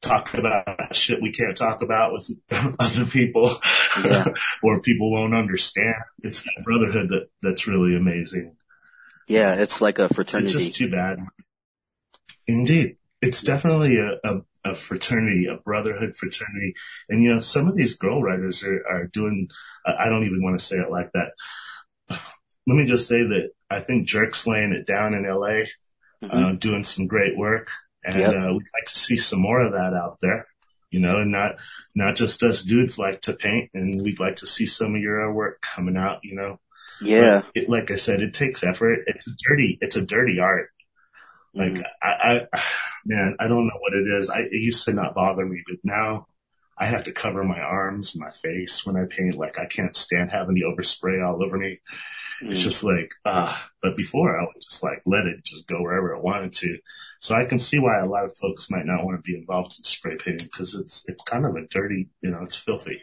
Talk about shit we can't talk about with other people yeah. or people won't understand. It's that brotherhood that, that's really amazing. Yeah, it's like a fraternity. It's just too bad. Indeed. It's definitely a, a, a fraternity, a brotherhood fraternity. And, you know, some of these girl writers are, are doing – I don't even want to say it like that. Let me just say that I think Jerk's laying it down in L A, mm-hmm. uh, doing some great work. And yep. uh, we'd like to see some more of that out there, you know, and not, not just us dudes like to paint, and we'd like to see some of your work coming out, you know. Yeah. It, like I said, it takes effort. It's dirty. It's a dirty art. Like, mm. I, I, man, I don't know what it is. I, it used to not bother me, but now I have to cover my arms and my face when I paint. Like, I can't stand having the overspray all over me. Mm. It's just like, ah, uh, but before I would just like let it just go wherever it wanted to. So I can see why a lot of folks might not want to be involved in spray painting because it's it's kind of a dirty, you know, it's filthy.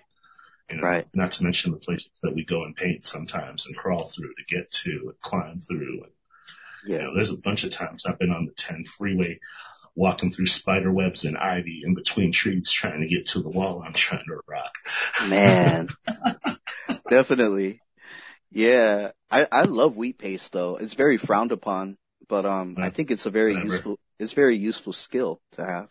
You know, right. Not to mention the places that we go and paint sometimes and crawl through to get to and climb through. And, yeah. You know, there's a bunch of times I've been on the ten freeway walking through spider webs and ivy in between trees trying to get to the wall I'm trying to rock. Man. Definitely. Yeah. I, I love wheat paste, though. It's very frowned upon. But um, I think it's a very Whatever. useful, it's very useful skill to have.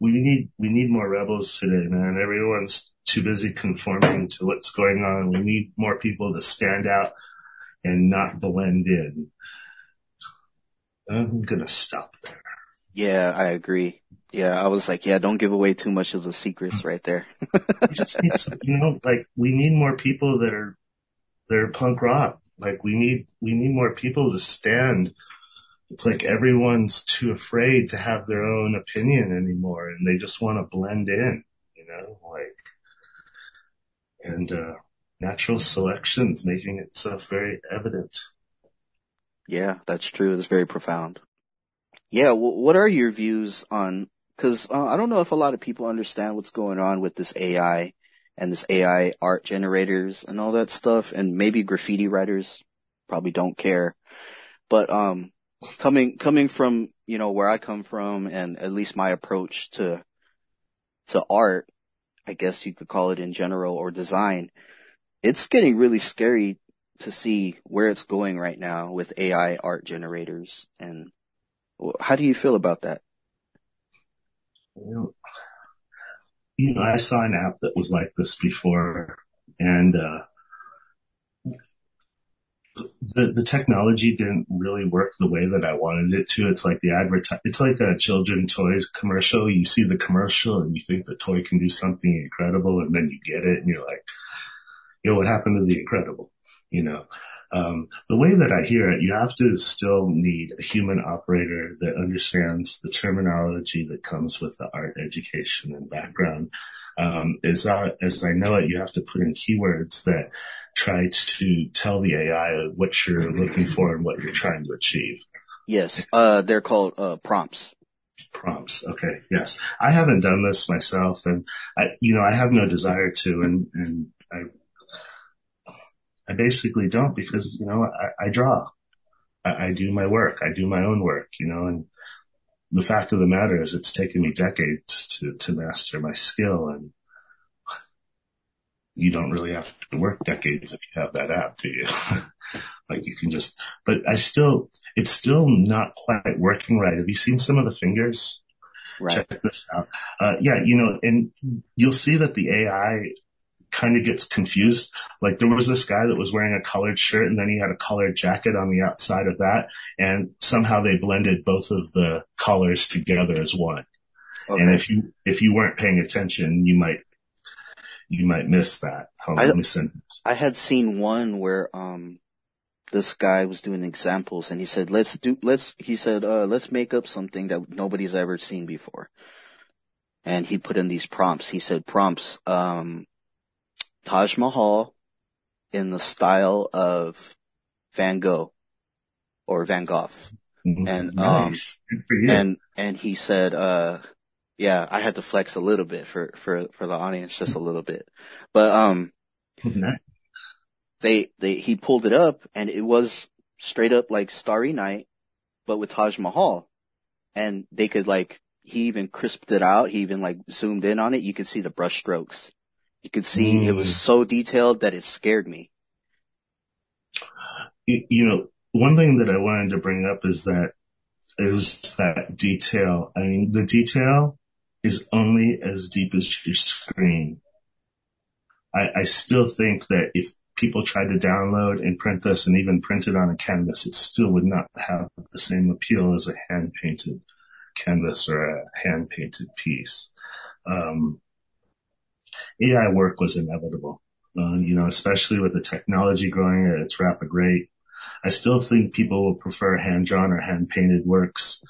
We need, we need more rebels today, man. Everyone's too busy conforming to what's going on. We need more people to stand out and not blend in. I'm gonna stop there. Yeah, I agree. Yeah, I was like, yeah, don't give away too much of the secrets right there. We just need some, you know, like we need more people that are, that are punk rock. Like we need, we need more people to stand. It's like everyone's too afraid to have their own opinion anymore, and they just want to blend in, you know, like, and uh, natural selection's making itself very evident. Yeah, that's true. It's very profound. Yeah, well, what are your views on, because uh, I don't know if a lot of people understand what's going on with this A I and this A I art generators and all that stuff, and maybe graffiti writers probably don't care. But um, Coming, coming from, you know, where I come from and at least my approach to, to art, I guess you could call it in general, or design, it's getting really scary to see where it's going right now with A I art generators. And how do you feel about that? Well, you know, I saw an app that was like this before, and uh, the the technology didn't really work the way that I wanted it to. It's like the advertise, it's like a children's toys commercial. You see the commercial and you think the toy can do something incredible, and then you get it and you're like, yo, what happened to the incredible? You know, um, the way that I hear it, you have to still need a human operator that understands the terminology that comes with the art education and background. Um, as I, as I know it, you have to put in keywords that try to tell the A I what you're looking for and what you're trying to achieve. Yes. Uh, they're called, uh, prompts. Prompts. Okay. Yes. I haven't done this myself, and I, you know, I have no desire to, and, and I, I basically don't, because, you know, I, I draw, I, I do my work, I do my own work, you know, and the fact of the matter is it's taken me decades to, to master my skill, and you don't really have to work decades if you have that app, do you? Like you can just, but I still, it's still not quite working right. Have you seen some of the fingers? Right. Check this out. Uh, yeah, you know, and you'll see that the A I kind of gets confused. Like there was this guy that was wearing a colored shirt, and then he had a colored jacket on the outside of that, and somehow they blended both of the colors together as one. Okay. And if you if you weren't paying attention, you might you might miss that. Hold on, I, let me send. I had seen one where um this guy was doing examples, and he said let's do let's he said uh let's make up something that nobody's ever seen before, and he put in these prompts. He said prompts um. Taj Mahal in the style of Van Gogh or Van Gogh. And, nice. um, and, and he said, uh, yeah, I had to flex a little bit for, for, for the audience, just a little bit, but, um, nice. they, they, he pulled it up, and it was straight up like Starry Night, but with Taj Mahal, and they could like, he even crisped it out. He even like zoomed in on it. You could see the brush strokes. You could see mm. it was so detailed that it scared me. You, you know, one thing that I wanted to bring up is that it was that detail. I mean, the detail is only as deep as your screen. I, I still think that if people tried to download and print this and even print it on a canvas, it still would not have the same appeal as a hand-painted canvas or a hand-painted piece. Um A I work was inevitable, uh, you know, especially with the technology growing at its rapid rate. I still think people will prefer hand-drawn or hand-painted works,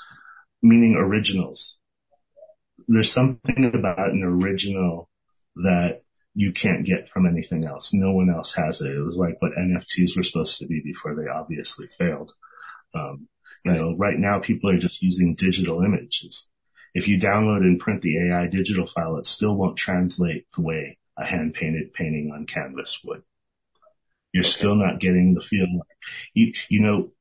meaning originals. There's something about an original that you can't get from anything else. No one else has it. It was like what N F Ts were supposed to be before they obviously failed. Um, you know, right now people are just using digital images. If you download and print the A I digital file, it still won't translate the way a hand-painted painting on canvas would. You're okay. Still not getting the feel. You, you know,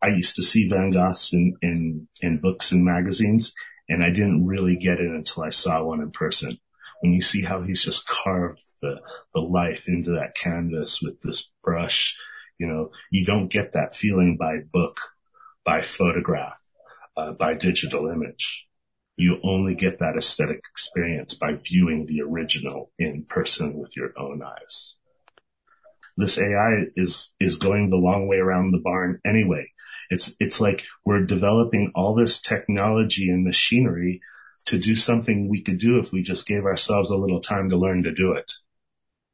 I used to see Van Goghs in, in, in books and magazines, and I didn't really get it until I saw one in person. When you see how he's just carved the, the life into that canvas with this brush, you know, you don't get that feeling by book, by photograph, uh, by digital image. You only get that aesthetic experience by viewing the original in person with your own eyes. This A I is, is going the long way around the barn anyway. It's, it's like we're developing all this technology and machinery to do something we could do if we just gave ourselves a little time to learn to do it.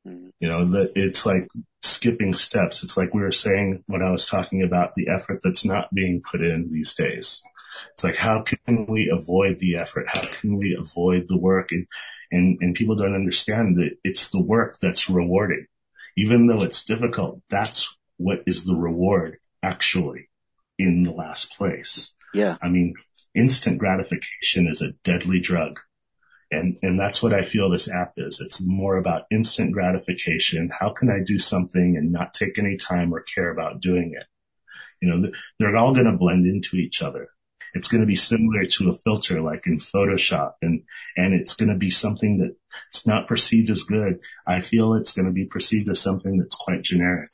Mm-hmm. You know, the, it's like skipping steps. It's like we were saying when I was talking about the effort that's not being put in these days. It's like, how can we avoid the effort? How can we avoid the work? And, and, and people don't understand that it's the work that's rewarding. Even though it's difficult, that's what is the reward actually in the last place. Yeah. I mean, instant gratification is a deadly drug. And, and that's what I feel this app is. It's more about instant gratification. How can I do something and not take any time or care about doing it? You know, they're all going to blend into each other. It's going to be similar to a filter like in Photoshop, and, and it's going to be something that it's not perceived as good. I feel it's going to be perceived as something that's quite generic.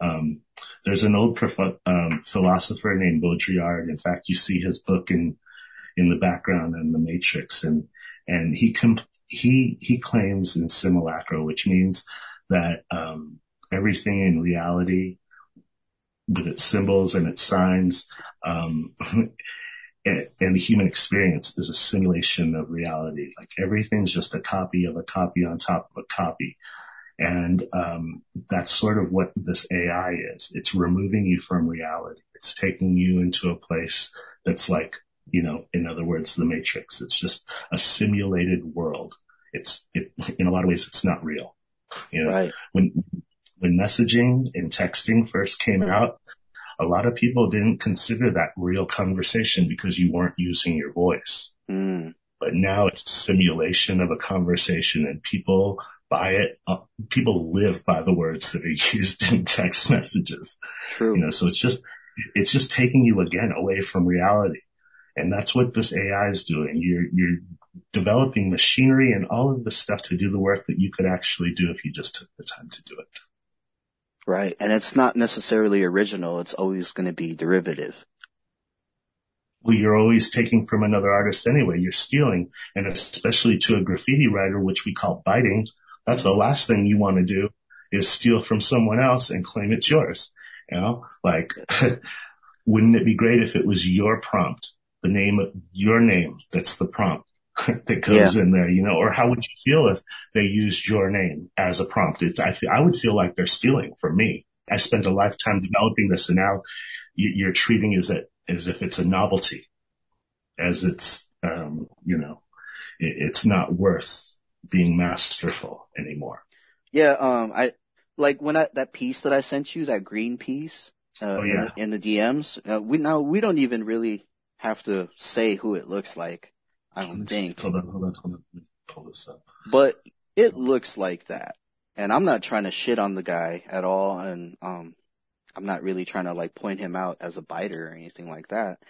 Um, there's an old prof- um, philosopher named Baudrillard. In fact, you see his book in in the background in The Matrix, and and he com- he he claims in simulacra, which means that um, everything in reality, with its symbols and its signs, um, and, and the human experience is a simulation of reality. Like everything's just a copy of a copy on top of a copy. And um that's sort of what this A I is. It's removing you from reality. It's taking you into a place that's like, you know, in other words, The Matrix. It's just a simulated world. It's it, in a lot of ways, it's not real. You know, right. when when messaging and texting first came out, a lot of people didn't consider that real conversation because you weren't using your voice. Mm. But now it's a simulation of a conversation, and people buy it. Uh, people live by the words that are used in text messages. True. You know, so it's just, it's just taking you again away from reality. And that's what this A I is doing. You're, you're developing machinery and all of this stuff to do the work that you could actually do if you just took the time to do it. Right. And it's not necessarily original. It's always going to be derivative. Well, you're always taking from another artist anyway. You're stealing, and especially to a graffiti writer, which we call biting. That's the last thing you want to do, is steal from someone else and claim it's yours. You know, like, wouldn't it be great if it was your prompt, the name of your name, that's the prompt that goes yeah. in there, you know? Or how would you feel if they used your name as a prompt? It's, I feel, I would feel like they're stealing from me. I spent a lifetime developing this, and now you're treating it as, a, as if it's a novelty, as it's, um, you know, it, it's not worth being masterful anymore. Yeah, um, I like when I, that piece that I sent you, that green piece, uh, oh, yeah. in, the, in the D Ms. Uh, we now we don't even really have to say who it looks like. I don't Let's, think. Hold on, hold on, hold on. Let me pull this up. But it looks like that, and I'm not trying to shit on the guy at all, and um, I'm not really trying to like point him out as a biter or anything like that.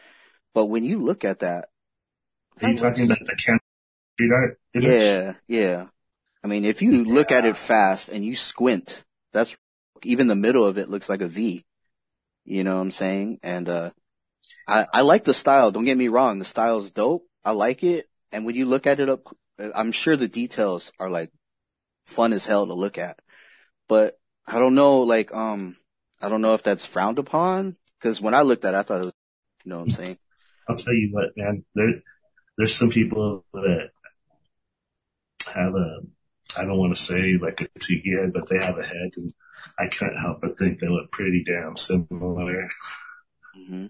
But when you look at that, are you looks, talking about the camera? Yeah, yeah. I mean, if you yeah. look at it fast and you squint, that's even the middle of it looks like a V. You know what I'm saying? And uh I, I like the style. Don't get me wrong. The style's dope. I like it. And when you look at it up, I'm sure the details are like fun as hell to look at. But I don't know, like, um, I don't know if that's frowned upon. Because when I looked at it, I thought it was, you know what I'm saying? I'll tell you what, man. There, there's some people that have a, I don't want to say like a tiki head, but they have a head, and I can't help but think they look pretty damn similar. Mm-hmm.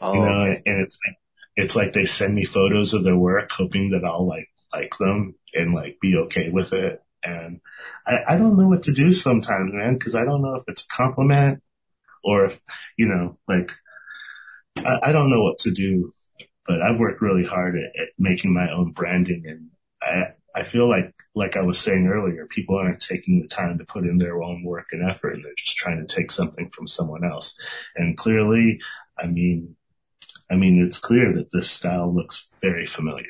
Oh, you know, okay. And it's it's like they send me photos of their work, hoping that I'll like like them and like be okay with it. And I, I don't know what to do sometimes, man, because I don't know if it's a compliment or if, you know, like I, I don't know what to do. But I've worked really hard at, at making my own branding, and I, I feel like, like I was saying earlier, people aren't taking the time to put in their own work and effort, and they're just trying to take something from someone else. And clearly, I mean, I mean, it's clear that this style looks very familiar.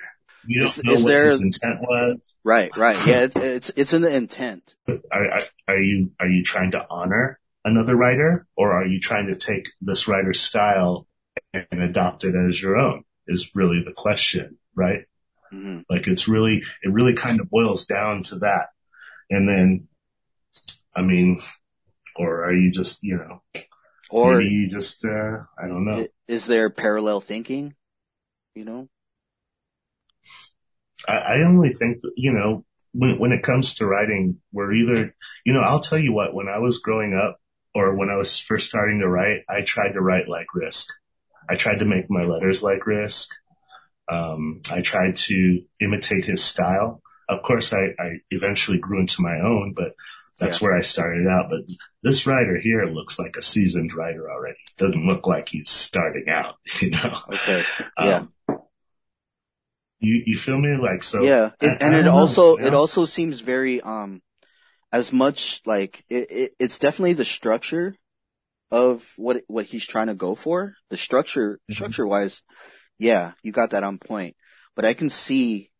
You don't is, know is what there... his intent was, right? Right? Yeah, it, it's it's in the intent. Are, are, are you are you trying to honor another writer, or are you trying to take this writer's style and adopt it as your own? Is really the question, right? Like it's really, it really kind of boils down to that. And then, I mean, or are you just, you know, or maybe you just, uh, I don't know. Is there parallel thinking? You know, I, I only think that, you know, when when it comes to writing, we're either, you know, I'll tell you what, when I was growing up or when I was first starting to write, I tried to write like Risk. I tried to make my letters like Risk. Um, I tried to imitate his style. Of course, I, I eventually grew into my own, but that's yeah. where I started out. But this writer here looks like a seasoned writer already. Doesn't look like he's starting out, you know? Okay. Yeah. Um, you, you feel me? Like, so. Yeah. It, I, and I it also, know, it know? also seems very, um, as much like it, it, it's definitely the structure of what, what he's trying to go for. The structure, mm-hmm. structure wise. Yeah, you got that on point. But I can see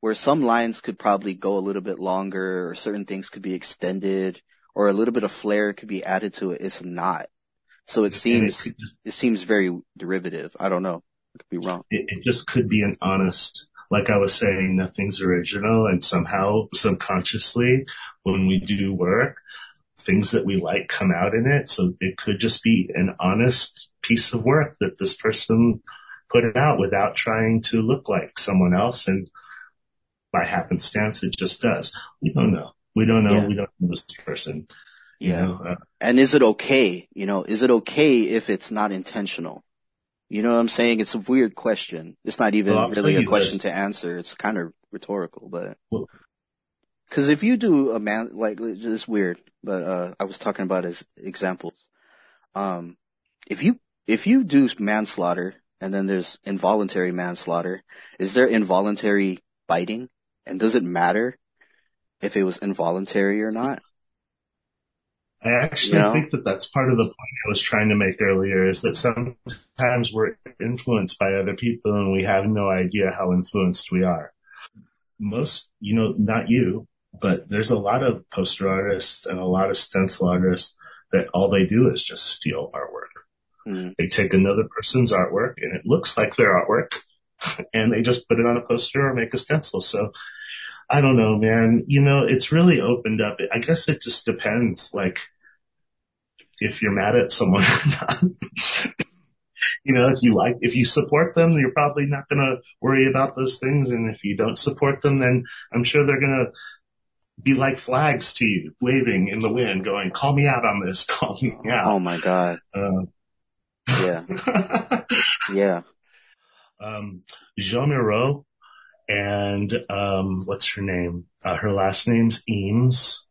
where some lines could probably go a little bit longer, or certain things could be extended, or a little bit of flair could be added to it. It's not. So it seems it, just, it seems very derivative. I don't know. I could be wrong. It, it just could be an honest, like I was saying, nothing's original. And somehow, subconsciously, when we do work, things that we like come out in it. So it could just be an honest piece of work that this person put it out without trying to look like someone else. And by happenstance, it just does. We don't know. We don't know. Yeah. We don't know this person. Yeah. You know, uh, and is it okay? You know, is it okay if it's not intentional? You know what I'm saying? It's a weird question. It's not even well, really a question this. to answer. It's kind of rhetorical, but because if you do a man, like, it's weird, but uh, I was talking about as examples. Um, if you, if you do manslaughter and then there's involuntary manslaughter, is there involuntary biting? And does it matter if it was involuntary or not? I actually you know? think that that's part of the point I was trying to make earlier, is that sometimes we're influenced by other people and we have no idea how influenced we are. Most, you know, not you, but there's a lot of poster artists and a lot of stencil artists that all they do is just steal artwork. Mm. They take another person's artwork and it looks like their artwork and they just put it on a poster or make a stencil. So I don't know, man. You know, it's really opened up. I guess it just depends, like, if you're mad at someone or not. You know, if you like, if you support them, you're probably not going to worry about those things. And if you don't support them, then I'm sure they're going to be like flags to you, waving in the wind, going, call me out on this, call me out. Oh, my God. Uh, yeah. Yeah. Um, Jean Moreau and, um, what's her name? Uh, her last name's Eames.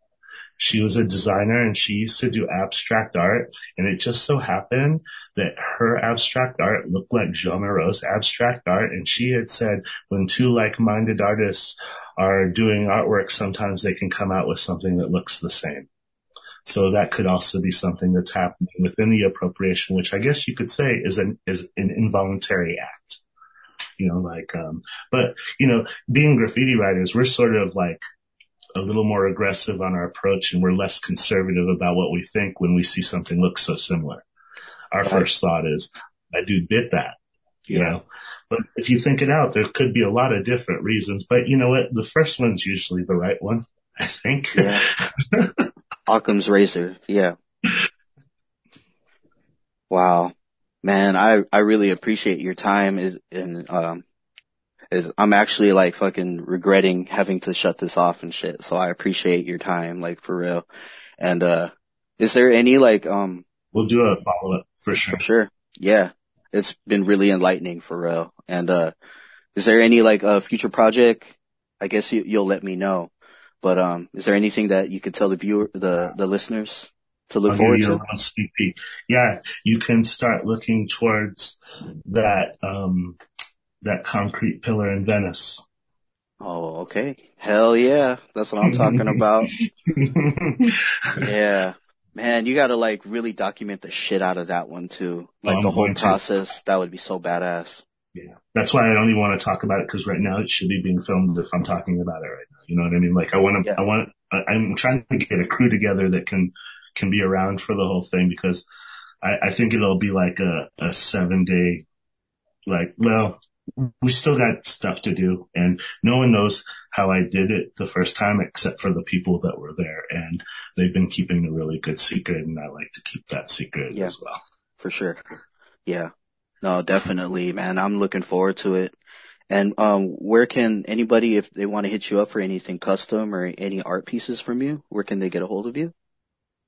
She was a designer and she used to do abstract art. And it just so happened that her abstract art looked like Jean Moreau's abstract art. And she had said, when two like-minded artists are doing artwork, sometimes they can come out with something that looks the same. So that could also be something that's happening within the appropriation, which I guess you could say is an, is an involuntary act. You know, like, um, but, you know, being graffiti writers, we're sort of like a little more aggressive on our approach and we're less conservative about what we think when we see something looks so similar. Our right. first thought is, that dude did that, you yeah. know, but if you think it out, there could be a lot of different reasons, but you know what? The first one's usually the right one, I think. Yeah. Occam's razor. Yeah. Wow. Man, I, I really appreciate your time is, and, um, is, I'm actually like fucking regretting having to shut this off and shit. So I appreciate your time, like for real. And, uh, is there any like, um, we'll do a follow up for sure. For sure. Yeah. It's been really enlightening for real. And, uh, is there any like a uh, future project? I guess you, you'll let me know, but, um, is there anything that you could tell the viewer, the, the listeners? To look forward to. Yeah, you can start looking towards that um that concrete pillar in Venice. Oh, okay. Hell yeah. That's what I'm talking about. Yeah. Man, you gotta like really document the shit out of that one too. Like oh, the whole process. To. That would be so badass. Yeah. That's why I don't even want to talk about it because right now it should be being filmed if I'm talking about it right now. You know what I mean? Like I wanna yeah. I want I'm trying to get a crew together that can can be around for the whole thing because I, I think it'll be like a, a seven day, like, well, we still got stuff to do and no one knows how I did it the first time except for the people that were there and they've been keeping a really good secret and I like to keep that secret yeah, as well. For sure. Yeah. No, definitely, man. I'm looking forward to it. And, um, where can anybody, if they want to hit you up for anything custom or any art pieces from you, where can they get a hold of you?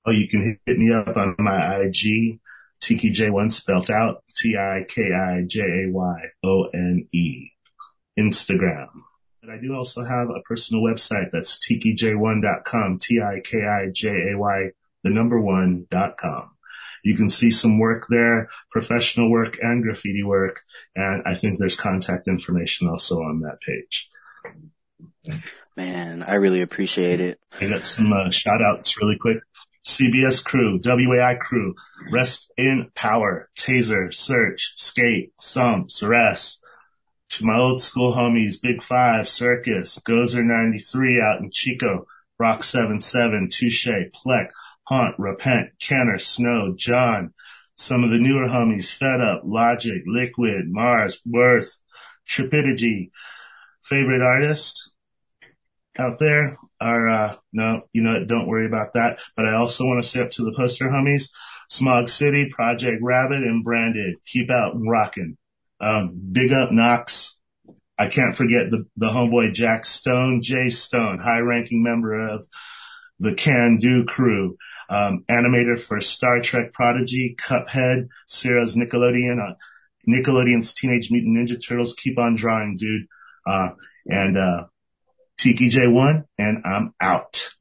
Oh, you can hit me up on my I G, Tiki J one spelt out, T I K I J A Y O N E, Instagram. But I do also have a personal website that's tiki j one dot com, T I K I J A Y, the number one, dot com. You can see some work there, professional work and graffiti work, and I think there's contact information also on that page. Man, I really appreciate it. I got some uh, shout-outs really quick. C B S Crew, W A I Crew, Rest in Power, Taser, Search, Skate, Sumps, Rest. To my old school homies, Big Five, Circus, Gozer ninety-three out in Chico, Brock seven seven, Touché, Plek, Haunt, Repent, Kenner, Snow, John, some of the newer homies, Fed Up, Logic, Liquid, Mars, Worth, Tripidity. Favorite artist out there are, uh, no, you know, don't worry about that. But I also want to say up to the poster homies, Smog City, Project Rabbit, and Branded. Keep out and rocking. Um, big up Knox. I can't forget the, the homeboy Jack Stone, Jay Stone, high-ranking member of the Can Do Crew, um, animator for Star Trek Prodigy, Cuphead, Sarah's Nickelodeon, uh, Nickelodeon's Teenage Mutant Ninja Turtles. Keep on drawing, dude. Uh, and, uh, Tiki J one, and I'm out.